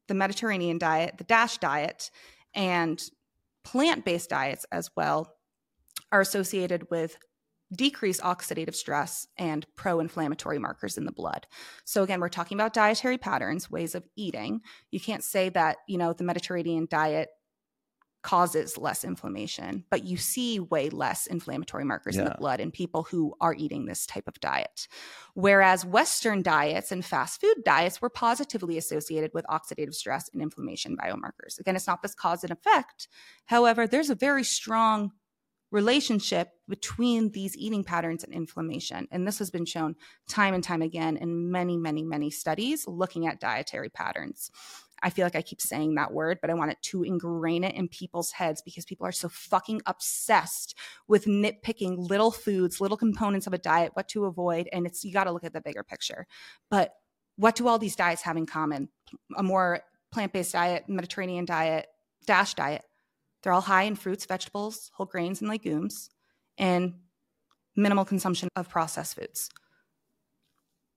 the Mediterranean diet, the DASH diet, and plant-based diets as well are associated with decreased oxidative stress and pro-inflammatory markers in the blood. So again, we're talking about dietary patterns, ways of eating. You can't say that, you know, the Mediterranean diet causes less inflammation, but you see way less inflammatory markers yeah. in the blood in people who are eating this type of diet. Whereas Western diets and fast food diets were positively associated with oxidative stress and inflammation biomarkers. Again, it's not this cause and effect. However, there's a very strong relationship between these eating patterns and inflammation. And this has been shown time and time again in many, many, many studies looking at dietary patterns. I feel like I keep saying that word, but I want it to ingrain it in people's heads because people are so fucking obsessed with nitpicking little foods, little components of a diet, what to avoid. And it's, you got to look at the bigger picture. But what do all these diets have in common? A more plant-based diet, Mediterranean diet, DASH diet. They're all high in fruits, vegetables, whole grains, and legumes, and minimal consumption of processed foods.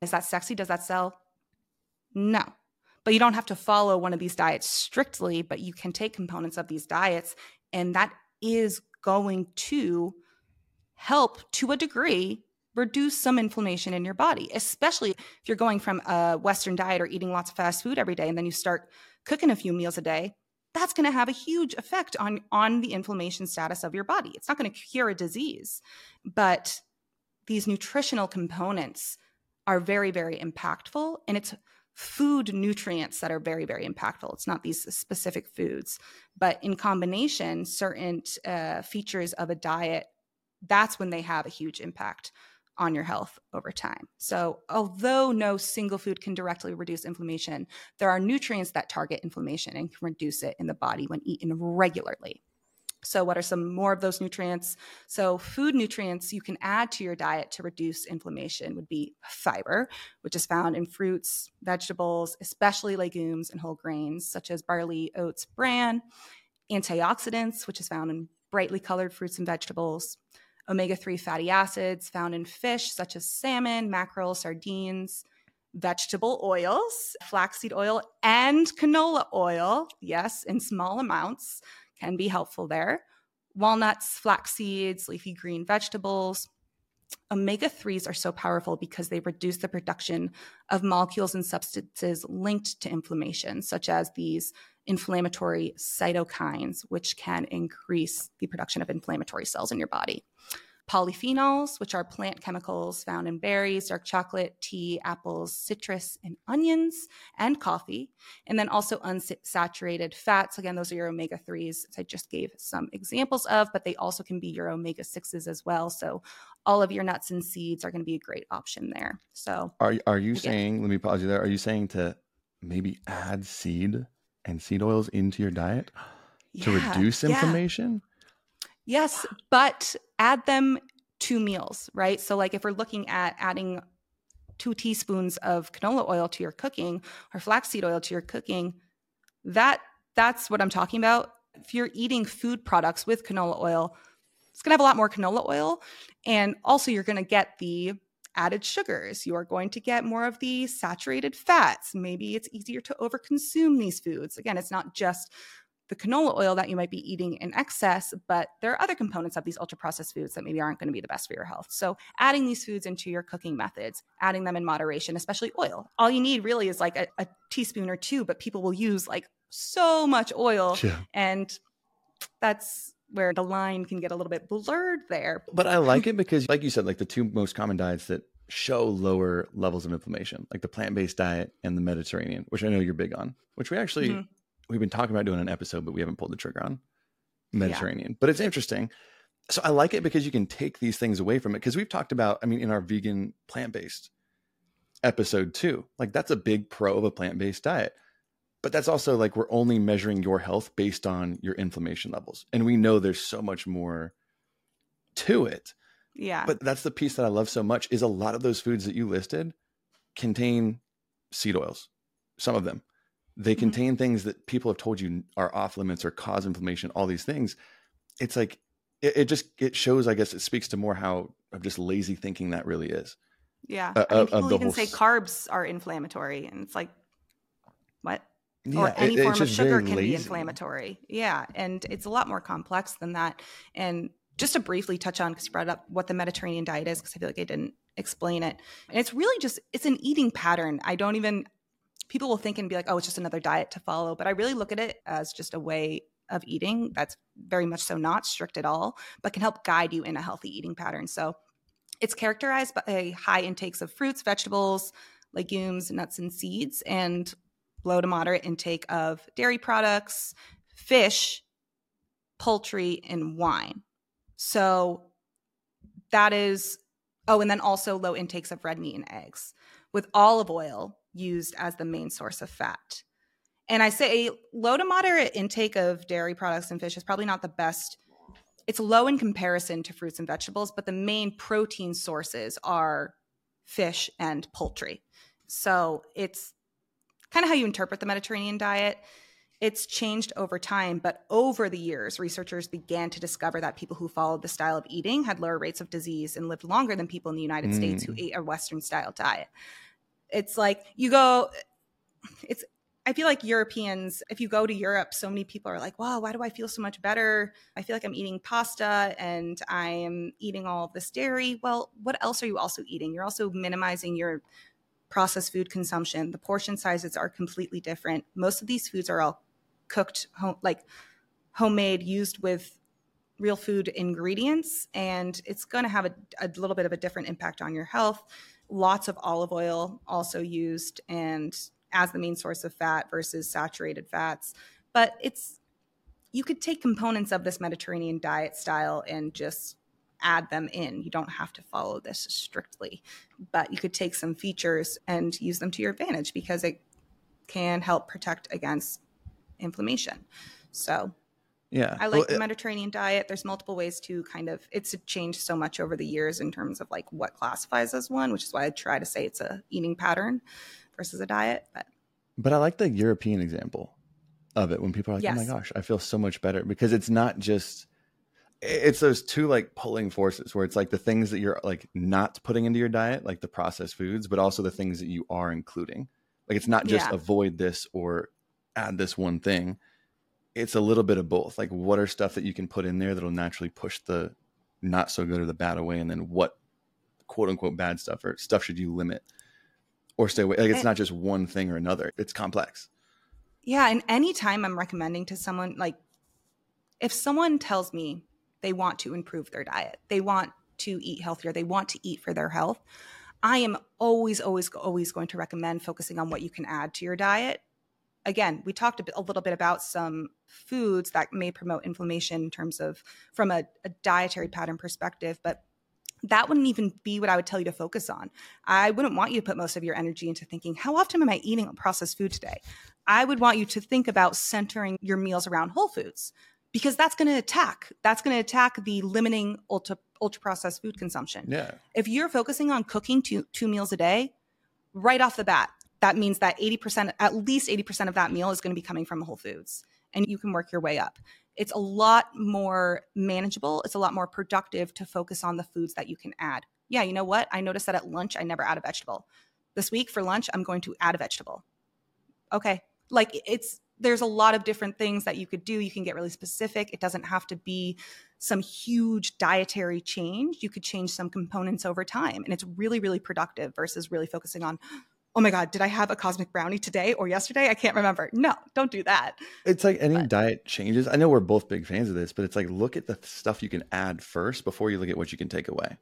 Is that sexy? Does that sell? No. But you don't have to follow one of these diets strictly, but you can take components of these diets, and that is going to help to a degree reduce some inflammation in your body, especially if you're going from a Western diet or eating lots of fast food every day, and then you start cooking a few meals a day. That's going to have a huge effect on, on the inflammation status of your body. It's not going to cure a disease, but these nutritional components are very, very impactful, and it's food nutrients that are very, very impactful. It's not these specific foods, but in combination, certain uh, features of a diet, that's when they have a huge impact on your health over time. So although no single food can directly reduce inflammation, there are nutrients that target inflammation and can reduce it in the body when eaten regularly. So what are some more of those nutrients? So food nutrients you can add to your diet to reduce inflammation would be fiber, which is found in fruits, vegetables, especially legumes and whole grains, such as barley, oats, bran, antioxidants, which is found in brightly colored fruits and vegetables, omega three fatty acids found in fish, such as salmon, mackerel, sardines, vegetable oils, flaxseed oil, and canola oil, yes, in small amounts, can be helpful there. Walnuts, flax seeds, leafy green vegetables. Omega threes are so powerful because they reduce the production of molecules and substances linked to inflammation, such as these inflammatory cytokines, which can increase the production of inflammatory cells in your body. Polyphenols, which are plant chemicals found in berries, dark chocolate, tea, apples, citrus, and onions, and coffee. And then also unsaturated fats. Again, those are your omega threes, I just gave some examples of, but they also can be your omega sixes as well. So all of your nuts and seeds are going to be a great option there. So are, are you again, saying, let me pause you there. Are you saying to maybe add seed and seed oils into your diet yeah, to reduce inflammation? Yeah. Yes, but add them to meals, right? So like if we're looking at adding two teaspoons of canola oil to your cooking or flaxseed oil to your cooking, that that's what I'm talking about. If you're eating food products with canola oil, it's going to have a lot more canola oil. And also you're going to get the added sugars. You are going to get more of the saturated fats. Maybe it's easier to overconsume these foods. Again, it's not just the canola oil that you might be eating in excess, but there are other components of these ultra-processed foods that maybe aren't going to be the best for your health. So adding these foods into your cooking methods, adding them in moderation, especially oil. All you need really is like a, a teaspoon or two, but people will use like so much oil. Yeah. And that's where the line can get a little bit blurred there. But I like it because, like you said, like the two most common diets that show lower levels of inflammation, like the plant-based diet and the Mediterranean, which I know you're big on, which we actually... Mm-hmm. We've been talking about doing an episode, but we haven't pulled the trigger on Mediterranean, yeah. But it's interesting. So I like it because you can take these things away from it. Cause we've talked about, I mean, in our vegan plant-based episode too, like that's a big pro of a plant-based diet, but that's also like, we're only measuring your health based on your inflammation levels. And we know there's so much more to it. Yeah. But that's the piece that I love so much is a lot of those foods that you listed contain seed oils, some of them. They contain mm-hmm. things that people have told you are off limits or cause inflammation, all these things. It's like, it, it just, it shows, I guess it speaks to more how of just lazy thinking that really is. Yeah. Uh, I mean, people even say carbs are inflammatory and it's like, what? Yeah, or any it, form of sugar can lazy. be inflammatory. Yeah. And it's a lot more complex than that. And just to briefly touch on, because you brought up what the Mediterranean diet is, because I feel like I didn't explain it. And it's really just, it's an eating pattern. I don't even... People will think and be like, oh, it's just another diet to follow. But I really look at it as just a way of eating that's very much so not strict at all, but can help guide you in a healthy eating pattern. So it's characterized by high intakes of fruits, vegetables, legumes, nuts, and seeds, and low to moderate intake of dairy products, fish, poultry, and wine. So that is, oh, and then also low intakes of red meat and eggs, with olive oil used as the main source of fat. And I say a low to moderate intake of dairy products and fish is probably not the best. It's low in comparison to fruits and vegetables, but the main protein sources are fish and poultry. So it's kind of how you interpret the Mediterranean diet. It's changed over time, but over the years, researchers began to discover that people who followed the style of eating had lower rates of disease and lived longer than people in the United mm. States who ate a Western-style diet. It's like you go, it's, I feel like Europeans, if you go to Europe, so many people are like, wow, why do I feel so much better? I feel like I'm eating pasta and I am eating all of this dairy. Well, what else are you also eating? You're also minimizing your processed food consumption. The portion sizes are completely different. Most of these foods are all cooked, home, like homemade, used with real food ingredients. And it's going to have a, a little bit of a different impact on your health. Lots of olive oil also used and as the main source of fat versus saturated fats. But it's, you could take components of this Mediterranean diet style and just add them in. You don't have to follow this strictly, but you could take some features and use them to your advantage because it can help protect against inflammation. So yeah, I like well, the Mediterranean diet. There's multiple ways to kind of, it's changed so much over the years in terms of like what classifies as one, which is why I try to say it's a eating pattern versus a diet. But but I like the European example of it when people are like, yes. oh my gosh, I feel so much better because it's not just, it's those two like pulling forces where it's like the things that you're like not putting into your diet, like the processed foods, but also the things that you are including. Like it's not just yeah. avoid this or add this one thing. It's a little bit of both. Like what are stuff that you can put in there that'll naturally push the not so good or the bad away? And then what quote unquote bad stuff or stuff should you limit or stay away? Like it's not just one thing or another. It's complex. Yeah. And anytime I'm recommending to someone, like if someone tells me they want to improve their diet, they want to eat healthier, they want to eat for their health, I am always, always, always going to recommend focusing on what you can add to your diet. Again, we talked a, bit, a little bit about some foods that may promote inflammation in terms of from a, a dietary pattern perspective, but that wouldn't even be what I would tell you to focus on. I wouldn't want you to put most of your energy into thinking, how often am I eating processed food today? I would want you to think about centering your meals around whole foods because that's going to attack. That's going to attack the limiting ultra, ultra processed food consumption. Yeah. If you're focusing on cooking two, two meals a day, right off the bat, that means that eighty percent, at least eighty percent of that meal is going to be coming from whole foods and you can work your way up. It's a lot more manageable. It's a lot more productive to focus on the foods that you can add. Yeah, you know what? I noticed that at lunch, I never add a vegetable. This week for lunch, I'm going to add a vegetable. Okay. Like it's there's a lot of different things that you could do. You can get really specific. It doesn't have to be some huge dietary change. You could change some components over time. And it's really, really productive versus really focusing on, oh my God, did I have a cosmic brownie today or yesterday? I can't remember. No, don't do that. It's like any but. diet changes. I know we're both big fans of this, but it's like, look at the stuff you can add first before you look at what you can take away.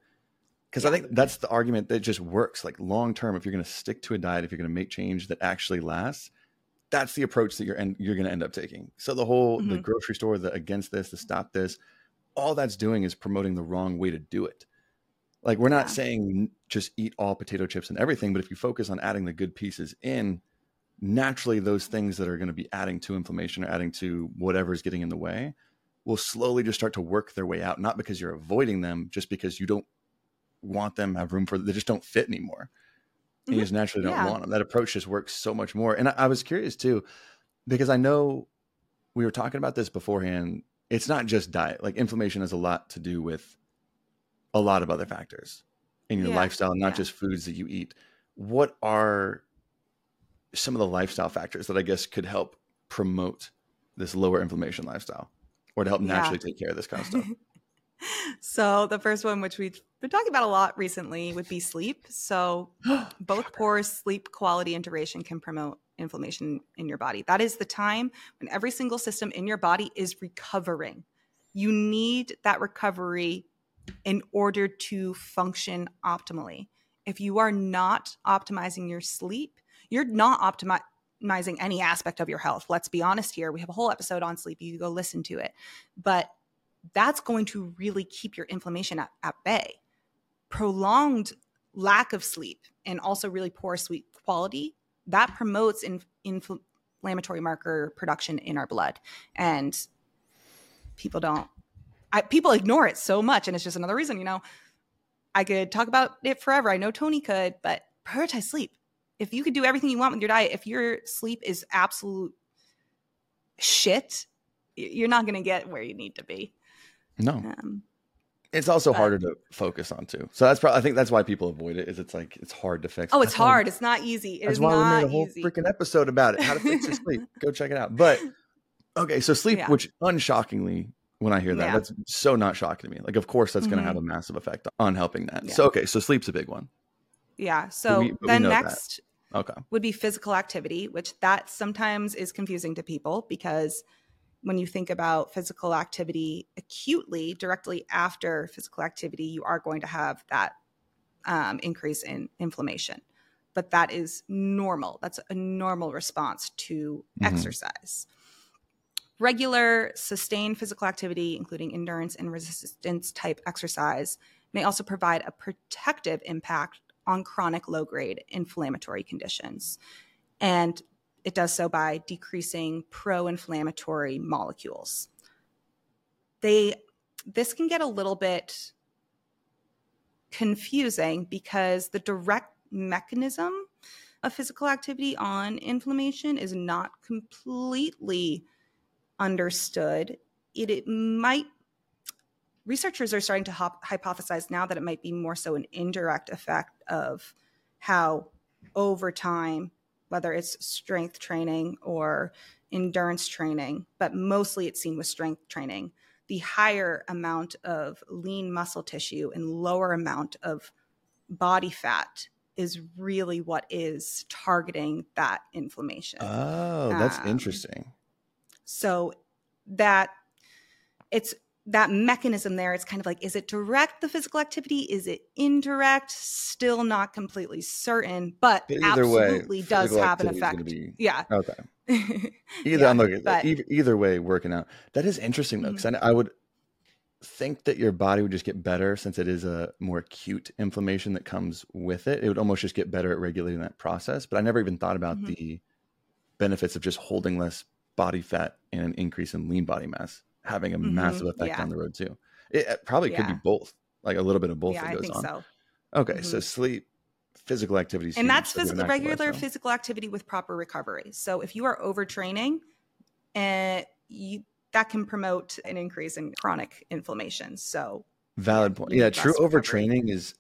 Because yeah. I think that's the argument that just works. Like long-term, if you're going to stick to a diet, if you're going to make change that actually lasts, that's the approach that you're en- you're going to end up taking. So the whole, mm-hmm. the grocery store, the against this, the stop this, all that's doing is promoting the wrong way to do it. Like we're not yeah. saying just eat all potato chips and everything, but if you focus on adding the good pieces in, naturally those things that are going to be adding to inflammation or adding to whatever is getting in the way will slowly just start to work their way out. Not because you're avoiding them, just because you don't want them, have room for them. They just don't fit anymore. Mm-hmm. You just naturally don't yeah. want them. That approach just works so much more. And I, I was curious too, because I know we were talking about this beforehand. It's not just diet. Like inflammation has a lot to do with a lot of other factors in your yeah. lifestyle, not yeah. just foods that you eat. What are some of the lifestyle factors that I guess could help promote this lower inflammation lifestyle or to help naturally yeah. take care of this kind of stuff? So the first one, which we've been talking about a lot recently, would be sleep. So both poor sleep quality and duration can promote inflammation in your body. That is the time when every single system in your body is recovering. You need that recovery in order to function optimally. If you are not optimizing your sleep, you're not optimi- optimizing any aspect of your health. Let's be honest here. We have a whole episode on sleep. You can go listen to it. But that's going to really keep your inflammation at, at bay. Prolonged lack of sleep and also really poor sleep quality, that promotes in, infl- inflammatory marker production in our blood. And people don't. I, people ignore it so much, and it's just another reason, you know, I could talk about it forever. I know Tony could, but prioritize sleep. If you could do everything you want with your diet, if your sleep is absolute shit, you're not going to get where you need to be. No. Um, it's also but, harder to focus on, too. So that's probably, I think that's why people avoid it, is it's like, it's hard to fix. Oh, it's that's hard. Why, it's not easy. It is not easy. That's why we made a whole easy. freaking episode about it, how to fix your sleep. Go check it out. But, okay, so sleep, yeah. which unshockingly, when I hear that, yeah. that's so not shocking to me. Like, of course, that's mm-hmm. going to have a massive effect on helping that. Yeah. So, okay. So sleep's a big one. Yeah. So we, then next okay. would be physical activity, which that sometimes is confusing to people because when you think about physical activity acutely, directly after physical activity, you are going to have that um, increase in inflammation. But that is normal. That's a normal response to mm-hmm. exercise. Regular, sustained physical activity, including endurance and resistance type exercise, may also provide a protective impact on chronic low-grade inflammatory conditions. And it does so by decreasing pro-inflammatory molecules. They, this can get a little bit confusing because the direct mechanism of physical activity on inflammation is not completely understood. It, it might, researchers are starting to hop, hypothesize now that it might be more so an indirect effect of how over time, whether it's strength training or endurance training, but mostly it's seen with strength training, the higher amount of lean muscle tissue and lower amount of body fat is really what is targeting that inflammation. Oh, that's um, interesting. So that it's that mechanism there. It's kind of like, is it direct, the physical activity? Is it indirect? Still not completely certain, but, but absolutely way, does have an effect. Be, yeah. Okay. Either yeah, I'm looking but, either, either way, working out. That is interesting though, because mm-hmm. I, I would think that your body would just get better since it is a more acute inflammation that comes with it. It would almost just get better at regulating that process. But I never even thought about mm-hmm. the benefits of just holding less body fat and an increase in lean body mass having a mm-hmm. massive effect yeah. down the road too. It probably yeah. could be both, like a little bit of both yeah, that goes I think on. So. Okay. Mm-hmm. So sleep, physical activity. And that's so physical, regular lifestyle. Physical activity with proper recovery. So if you are overtraining, uh, you, that can promote an increase in chronic inflammation. So valid point. Yeah. True overtraining recovery. is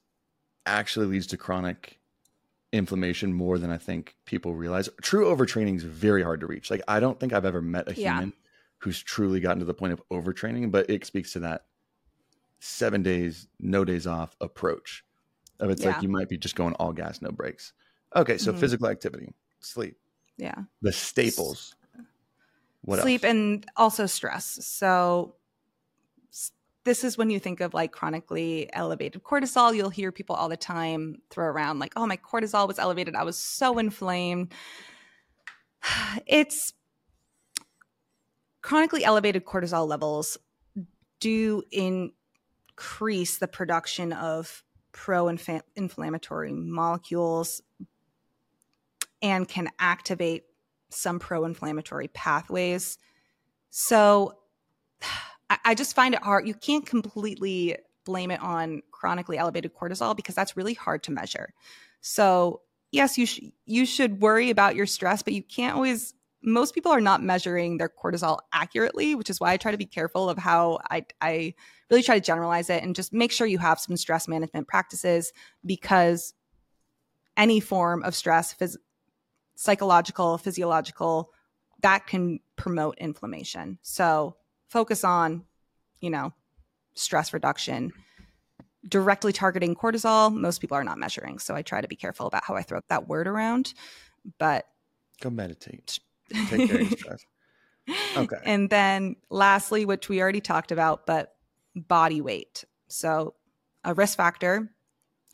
actually leads to chronic inflammation more than I think people realize. True overtraining is very hard to reach. Like, I don't think I've ever met a human yeah. who's truly gotten to the point of overtraining, but it speaks to that seven days, no days off approach of it's yeah. like, you might be just going all gas, no breaks. Okay. So mm-hmm. physical activity, sleep. Yeah. The staples. What sleep else? And also stress. So this is when you think of like chronically elevated cortisol. You'll hear people all the time throw around like, oh, my cortisol was elevated. I was so inflamed. It's chronically elevated cortisol levels do increase the production of pro-inflammatory molecules and can activate some pro-inflammatory pathways. So I just find it hard. You can't completely blame it on chronically elevated cortisol because that's really hard to measure. So yes, you, sh- you should worry about your stress, but you can't always – most people are not measuring their cortisol accurately, which is why I try to be careful of how I, I really try to generalize it and just make sure you have some stress management practices, because any form of stress, phys- psychological, physiological, that can promote inflammation. So – focus on, you know, stress reduction, directly targeting cortisol. Most people are not measuring. So I try to be careful about how I throw that word around, but. Go meditate. Take care of your stress. Okay. And then lastly, which we already talked about, but body weight. So a risk factor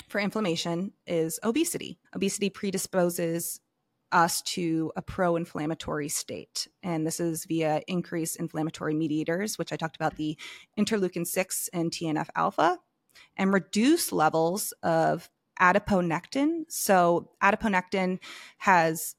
for inflammation is obesity. Obesity predisposes us to a pro-inflammatory state. And this is via increased inflammatory mediators, which I talked about, the interleukin six and T N F alpha, and reduced levels of adiponectin. So adiponectin has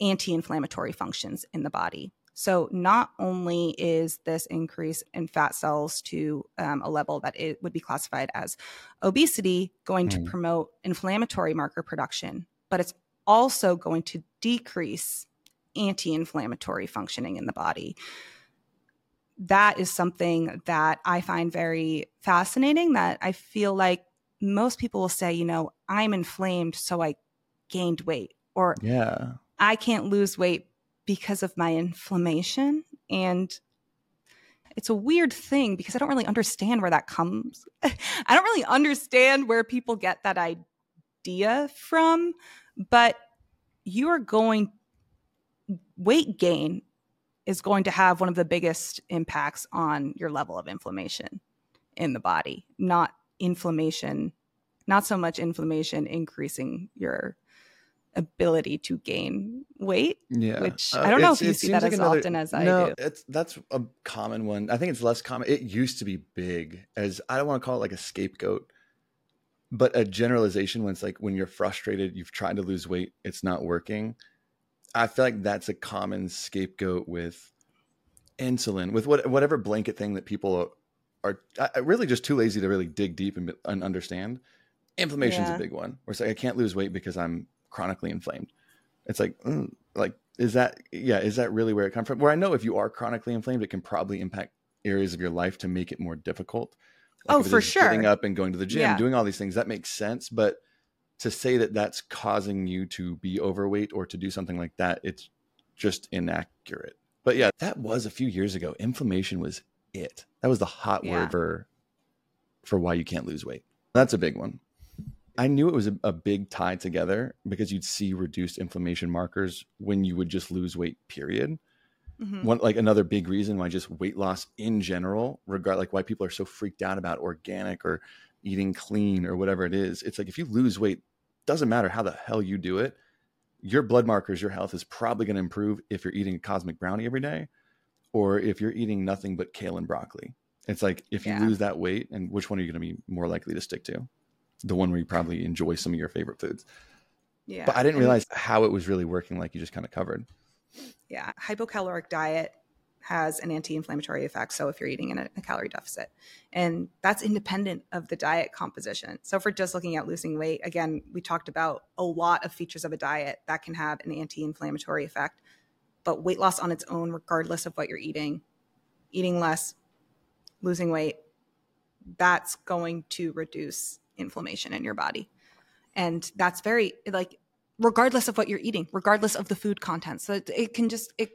anti-inflammatory functions in the body. So not only is this increase in fat cells to um, a level that it would be classified as obesity going mm. to promote inflammatory marker production, but it's also going to decrease anti-inflammatory functioning in the body. That is something that I find very fascinating, that I feel like most people will say, you know, I'm inflamed, so I gained weight, or yeah. I can't lose weight because of my inflammation. And it's a weird thing because I don't really understand where that comes. I don't really understand where people get that idea from. But you are going, weight gain is going to have one of the biggest impacts on your level of inflammation in the body, not inflammation, not so much inflammation increasing your ability to gain weight, yeah. which I don't uh, know if you see that like as another, often as I no, do. It's, that's a common one. I think it's less common. It used to be big as, I don't want to call it like a scapegoat, but a generalization when it's like, when you're frustrated, you've tried to lose weight, it's not working. I feel like that's a common scapegoat with insulin, with what, whatever blanket thing that people are, are really just too lazy to really dig deep and, and understand. Inflammation's yeah. a big one. Where it's like, I can't lose weight because I'm chronically inflamed. It's like, mm, like, is that, yeah, is that really where it comes from? Where I know if you are chronically inflamed, it can probably impact areas of your life to make it more difficult. Like oh, for sure. Getting up and going to the gym, yeah. doing all these things, that makes sense. But to say that that's causing you to be overweight or to do something like that, it's just inaccurate. But yeah, that was a few years ago. Inflammation was it. That was the hot yeah. word for, for why you can't lose weight. That's a big one. I knew it was a, a big tie together because you'd see reduced inflammation markers when you would just lose weight, period. Mm-hmm. One, like another big reason why just weight loss in general, regard like why people are so freaked out about organic or eating clean or whatever it is. It's like, if you lose weight, doesn't matter how the hell you do it, your blood markers, your health is probably going to improve if you're eating a cosmic brownie every day or if you're eating nothing but kale and broccoli. It's like, if you yeah. lose that weight, and which one are you going to be more likely to stick to? The one where you probably enjoy some of your favorite foods. Yeah. But I didn't realize how it was really working, like you just kind of covered. Yeah. Hypocaloric diet has an anti-inflammatory effect. So if you're eating in a, a calorie deficit, and that's independent of the diet composition. So if we're just looking at losing weight, again, we talked about a lot of features of a diet that can have an anti-inflammatory effect, but weight loss on its own, regardless of what you're eating, eating less, losing weight, that's going to reduce inflammation in your body. And that's very like, regardless of what you're eating, regardless of the food content. So it, it can just, it,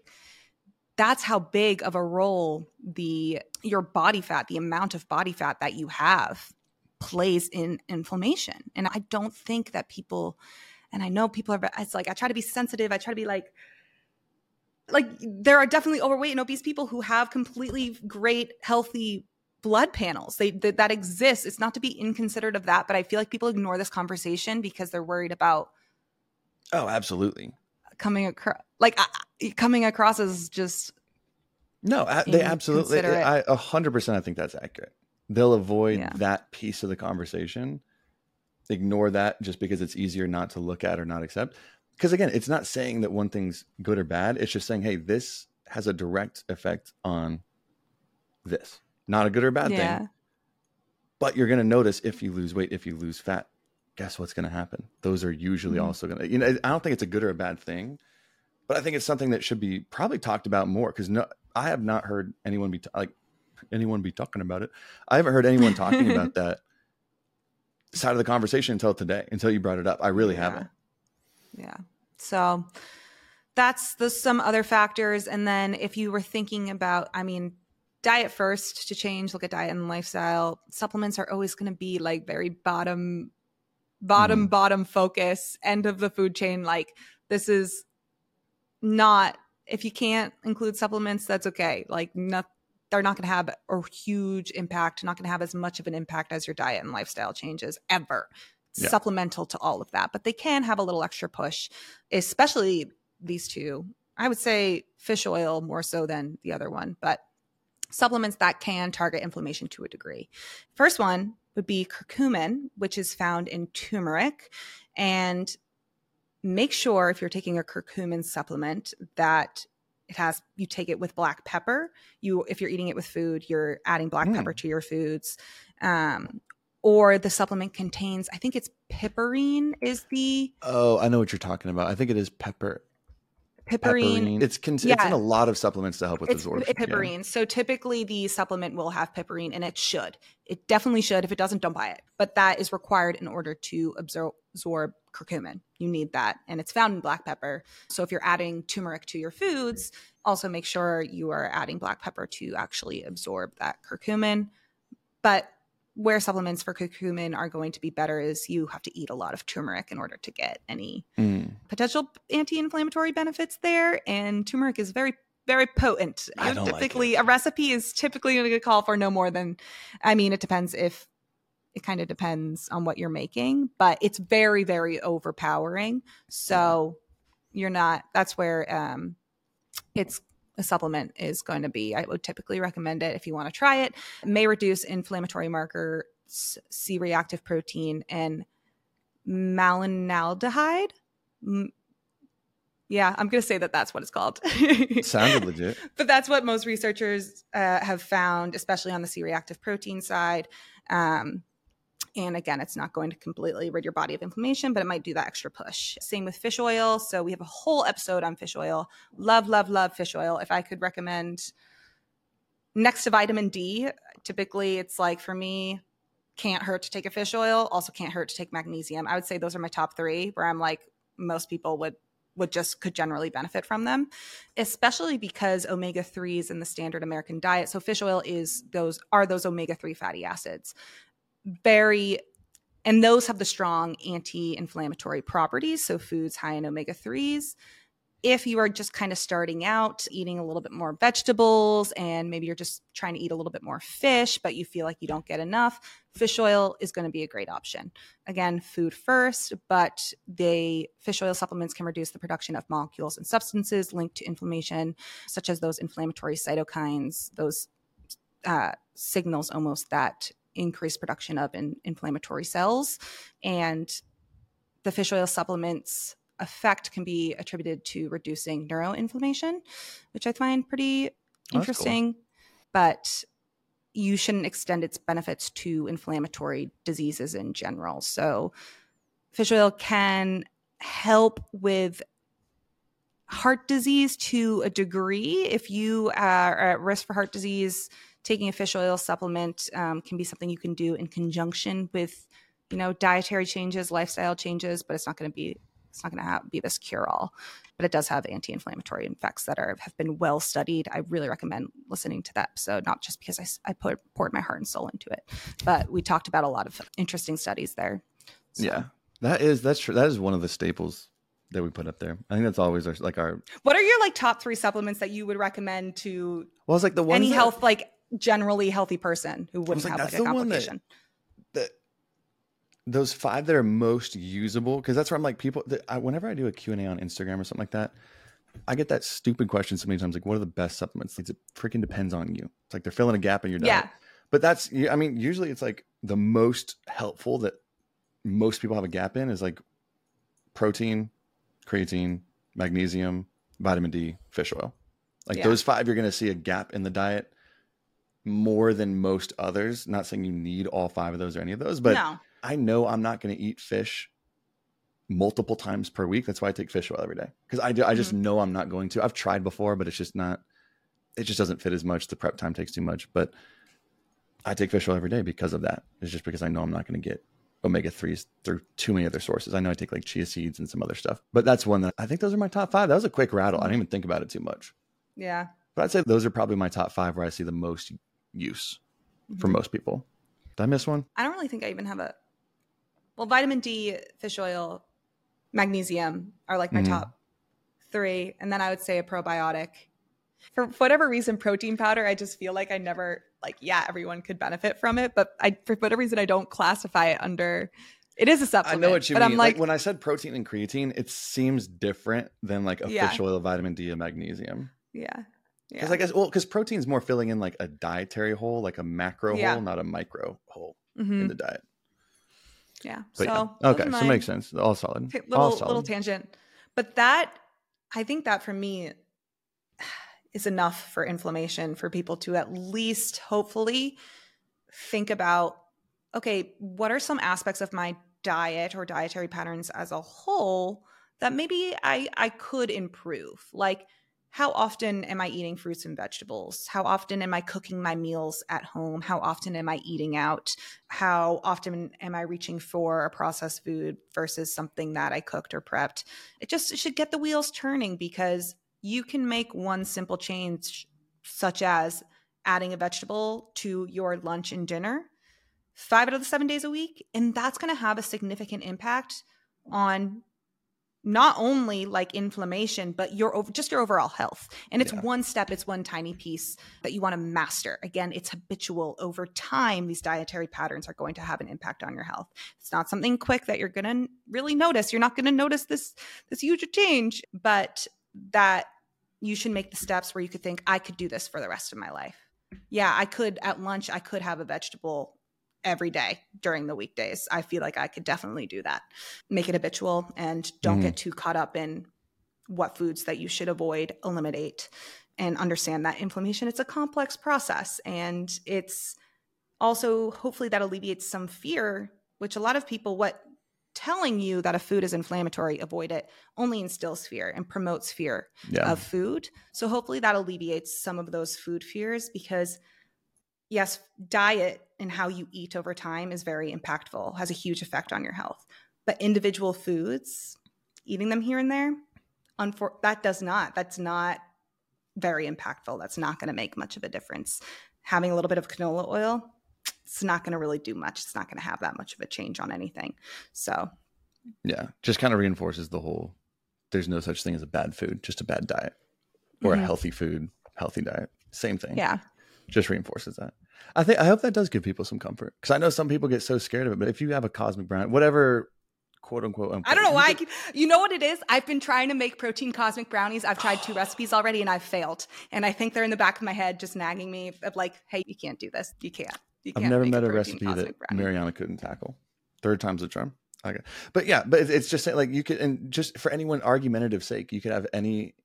that's how big of a role the your body fat, the amount of body fat that you have plays in inflammation. And I don't think that people, and I know people are, it's like, I try to be sensitive. I try to be like, like there are definitely overweight and obese people who have completely great, healthy blood panels. They th- that exists. It's not to be inconsiderate of that, but I feel like people ignore this conversation because they're worried about. Oh, absolutely. Coming across like uh, coming across as just. No, I, they absolutely. I a hundred percent. I think that's accurate. They'll avoid yeah. that piece of the conversation. Ignore that just because it's easier not to look at or not accept. Because again, it's not saying that one thing's good or bad. It's just saying, hey, this has a direct effect on this. Not a good or bad yeah. thing. But you're going to notice if you lose weight, if you lose fat, guess what's going to happen? Those are usually mm-hmm. also going to, you know, I don't think it's a good or a bad thing, but I think it's something that should be probably talked about more. Because no, I have not heard anyone be t- like anyone be talking about it. I haven't heard anyone talking about that side of the conversation until today, until you brought it up. I really yeah. haven't. Yeah. So that's the, some other factors. And then if you were thinking about, I mean, diet first to change, look at diet and lifestyle. Supplements are always going to be like very bottom, bottom, mm. bottom focus, end of the food chain. Like this is not, if you can't include supplements, that's okay. Like not, they're not going to have a huge impact, not going to have as much of an impact as your diet and lifestyle changes ever. Yeah. Supplemental to all of that, but they can have a little extra push, especially these two. I would say fish oil more so than the other one, but supplements that can target inflammation to a degree. First one would be curcumin, which is found in turmeric. And make sure if you're taking a curcumin supplement that it has, you take it with black pepper. You, if you're eating it with food, you're adding black mm. pepper to your foods. Um, or the supplement contains, I think it's piperine is the. Oh, I know what you're talking about. I think it is pepper. Piperine. It's, con- yeah. it's in a lot of supplements to help with this order. Piperine. Yeah. So typically the supplement will have piperine, and it should. It definitely should. If it doesn't, don't buy it. But that is required in order to absor- absorb curcumin. You need that. And it's found in black pepper. So if you're adding turmeric to your foods, also make sure you are adding black pepper to actually absorb that curcumin. But where supplements for curcumin are going to be better is you have to eat a lot of turmeric in order to get any mm. potential anti-inflammatory benefits there. And turmeric is very, very potent. I don't typically, like it. A recipe is typically going to call for no more than, I mean, it depends if it kind of depends on what you're making, but it's very, very overpowering. So you're not, that's where um, it's, a supplement is going to be. I would typically recommend it if you want to try it. It may reduce inflammatory markers, C-reactive protein, and malondialdehyde. Yeah, I'm going to say that that's what it's called. Sounded legit. But that's what most researchers uh, have found, especially on the C-reactive protein side. Um, and again, it's not going to completely rid your body of inflammation, but it might do that extra push. Same with fish oil. So we have a whole episode on fish oil. Love, love, love fish oil. If I could recommend next to vitamin D, typically it's like for me, can't hurt to take a fish oil. Also can't hurt to take magnesium. I would say those are my top three where I'm like most people would would just could generally benefit from them, especially because omega three is in the standard American diet. So fish oil is those are those omega three fatty acids. Very, and those have the strong anti-inflammatory properties. So foods high in omega threes. If you are just kind of starting out eating a little bit more vegetables and maybe you're just trying to eat a little bit more fish, but you feel like you don't get enough, fish oil is going to be a great option. Again, food first, but the fish oil supplements can reduce the production of molecules and substances linked to inflammation, such as those inflammatory cytokines, those uh, signals almost that increased production of in, inflammatory cells. And the fish oil supplements effect can be attributed to reducing neuroinflammation, which I find pretty interesting. Cool. But you shouldn't extend its benefits to inflammatory diseases in general. So fish oil can help with heart disease to a degree. If you are at risk for heart disease, taking a fish oil supplement um, can be something you can do in conjunction with, you know, dietary changes, lifestyle changes, but it's not going to be It's not going to have, be this cure-all, but it does have anti-inflammatory effects that are have been well studied. I really recommend listening to that episode, not just because I, I put, poured my heart and soul into it, but we talked about a lot of interesting studies there. So. Yeah, that is that's true. That is one of the staples that we put up there. I think that's always our like our. What are your like top three supplements that you would recommend to? Well, it's like the one any that, health like generally healthy person who wouldn't like, have like a complication. That, that, those five that are most usable, because that's where I'm like people. That I, whenever I do a Q and A on Instagram or something like that, I get that stupid question so many times. Like, what are the best supplements? Like, it freaking depends on you. It's like they're filling a gap in your diet. Yeah. But that's I mean usually it's like the most helpful that most people have a gap in is like protein, creatine, magnesium, vitamin D, fish oil. Like yeah. those five, you're going to see a gap in the diet more than most others. Not saying you need all five of those or any of those, but no. I know I'm not going to eat fish multiple times per week. That's why I take fish oil every day. Cause I do, I just mm-hmm. know I'm not going to, I've tried before, but it's just not, it just doesn't fit as much. The prep time takes too much, but I take fish oil every day because of that. It's just because I know I'm not going to get omega threes through too many other sources. I know I take like chia seeds and some other stuff, but that's one that I think those are my top five. That was a quick rattle. I didn't even think about it too much. Yeah. But I'd say those are probably my top five where I see the most use mm-hmm. for most people. Did I miss one? I don't really think I even have a, well, vitamin D, fish oil, magnesium are like my mm-hmm. top three. And then I would say a probiotic. For whatever reason, protein powder, I just feel like I never, like, yeah, everyone could benefit from it. But I, for whatever reason, I don't classify it under, it is a supplement. I know what you but mean. I'm like, like when I said protein and creatine, it seems different than like a yeah. fish oil, vitamin D, and magnesium. Yeah. Because yeah. I guess, well, because protein is more filling in like a dietary hole, like a macro yeah. hole, not a micro hole mm-hmm. in the diet. Yeah. But so yeah. Okay. So it makes sense. All solid. Okay, little, All solid. Little tangent. But that, I think that for me is enough for inflammation for people to at least hopefully think about, okay, what are some aspects of my diet or dietary patterns as a whole that maybe I, I could improve? Like, how often am I eating fruits and vegetables? How often am I cooking my meals at home? How often am I eating out? How often am I reaching for a processed food versus something that I cooked or prepped? It just it should get the wheels turning, because you can make one simple change, such as adding a vegetable to your lunch and dinner five out of the seven days a week, and that's going to have a significant impact on not only like inflammation, but your just your overall health. And it's yeah. one step, it's one tiny piece that you want to master. Again, it's habitual over time. These dietary patterns are going to have an impact on your health. It's not something quick that you're going to really notice. You're not going to notice this, this huge change, but that you should make the steps where you could think, I could do this for the rest of my life. Yeah, I could at lunch, I could have a vegetable every day during the weekdays. I feel like I could definitely do that. Make it habitual and don't mm-hmm. get too caught up in what foods that you should avoid, eliminate, and understand that inflammation, it's a complex process. And it's also, hopefully that alleviates some fear, which a lot of people, what telling you that a food is inflammatory, avoid it, only instills fear and promotes fear yeah. of food. So hopefully that alleviates some of those food fears, because yes, diet and how you eat over time is very impactful, has a huge effect on your health. But individual foods, eating them here and there, unfor- that does not. That's not very impactful. That's not going to make much of a difference. Having a little bit of canola oil, it's not going to really do much. It's not going to have that much of a change on anything. So yeah, just kind of reinforces the whole, there's no such thing as a bad food, just a bad diet, or mm-hmm. a healthy food, healthy diet. Same thing. Yeah. Just reinforces that. I think I hope that does give people some comfort, because I know some people get so scared of it. But if you have a cosmic brown, whatever, quote unquote, unquote I don't know why. I keep, you know what it is? I've been trying to make protein cosmic brownies. I've tried two recipes already, and I've failed. And I think they're in the back of my head, just nagging me of like, "Hey, you can't do this. You can't. You can't." I've never met a, a recipe that brownie. Marianna couldn't tackle. Third time's a charm. Okay, but yeah, but it's just like you could, and just for anyone argumentative sake, you could have any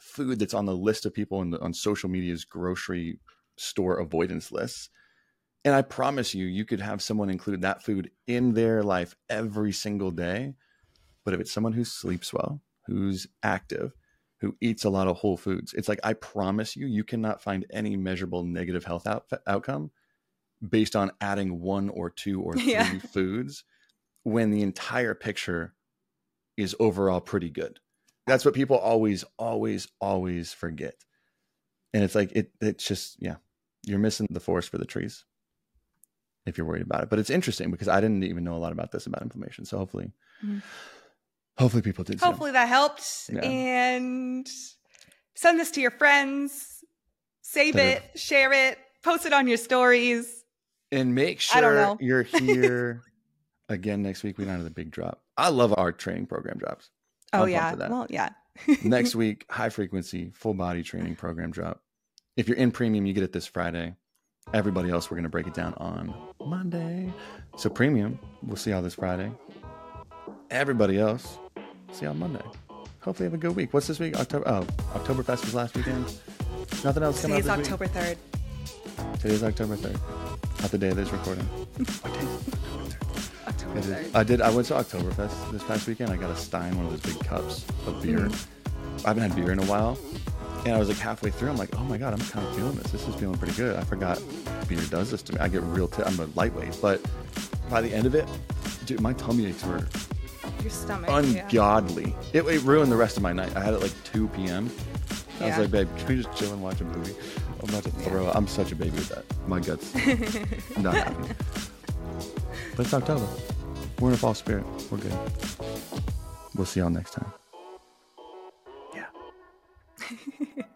food that's on the list of people in the, on social media's grocery store avoidance lists, and I promise you you could have someone include that food in their life every single day. But if it's someone who sleeps well, who's active, who eats a lot of whole foods, it's like I promise you you cannot find any measurable negative health out- outcome based on adding one or two or three yeah. foods, when the entire picture is overall pretty good. That's what people always, always, always forget. And it's like, it, it's just, yeah, you're missing the forest for the trees if you're worried about it. But it's interesting because I didn't even know a lot about this, about inflammation. So hopefully, mm-hmm. hopefully people did. Hopefully soon. That helped. Yeah. And send this to your friends, save to it, the... share it, post it on your stories. And make sure you're here again next week. We don't have the big drop. I love our training program drops. Oh, I'll yeah. Well, yeah. Next week, high frequency, full body training program drop. If you're in premium, you get it this Friday. Everybody else, we're going to break it down on Monday. So premium, we'll see y'all this Friday. Everybody else, see y'all Monday. Hopefully have a good week. What's this week? October. Oh, Oktoberfest was last weekend. Nothing else coming up this week. Today's October third. Today's October third. Not the day of this recording. October third. I did. I went to Oktoberfest this past weekend. I got a Stein, one of those big cups of beer. Mm-hmm. I haven't had beer in a while. And I was like halfway through. I'm like, oh my God, I'm kind of feeling this. This is feeling pretty good. I forgot beer does this to me. I get real, t- I'm a lightweight. But by the end of it, dude, my tummy aches were Your stomach, ungodly. Yeah. It, it ruined the rest of my night. I had it like two p.m. I yeah. was like, babe, can we just chill and watch a movie? I'm about to throw yeah. up. I'm such a baby with that. My guts. Not happy. But it's October. We're in a fall spirit. We're good. We'll see y'all next time. Yeah.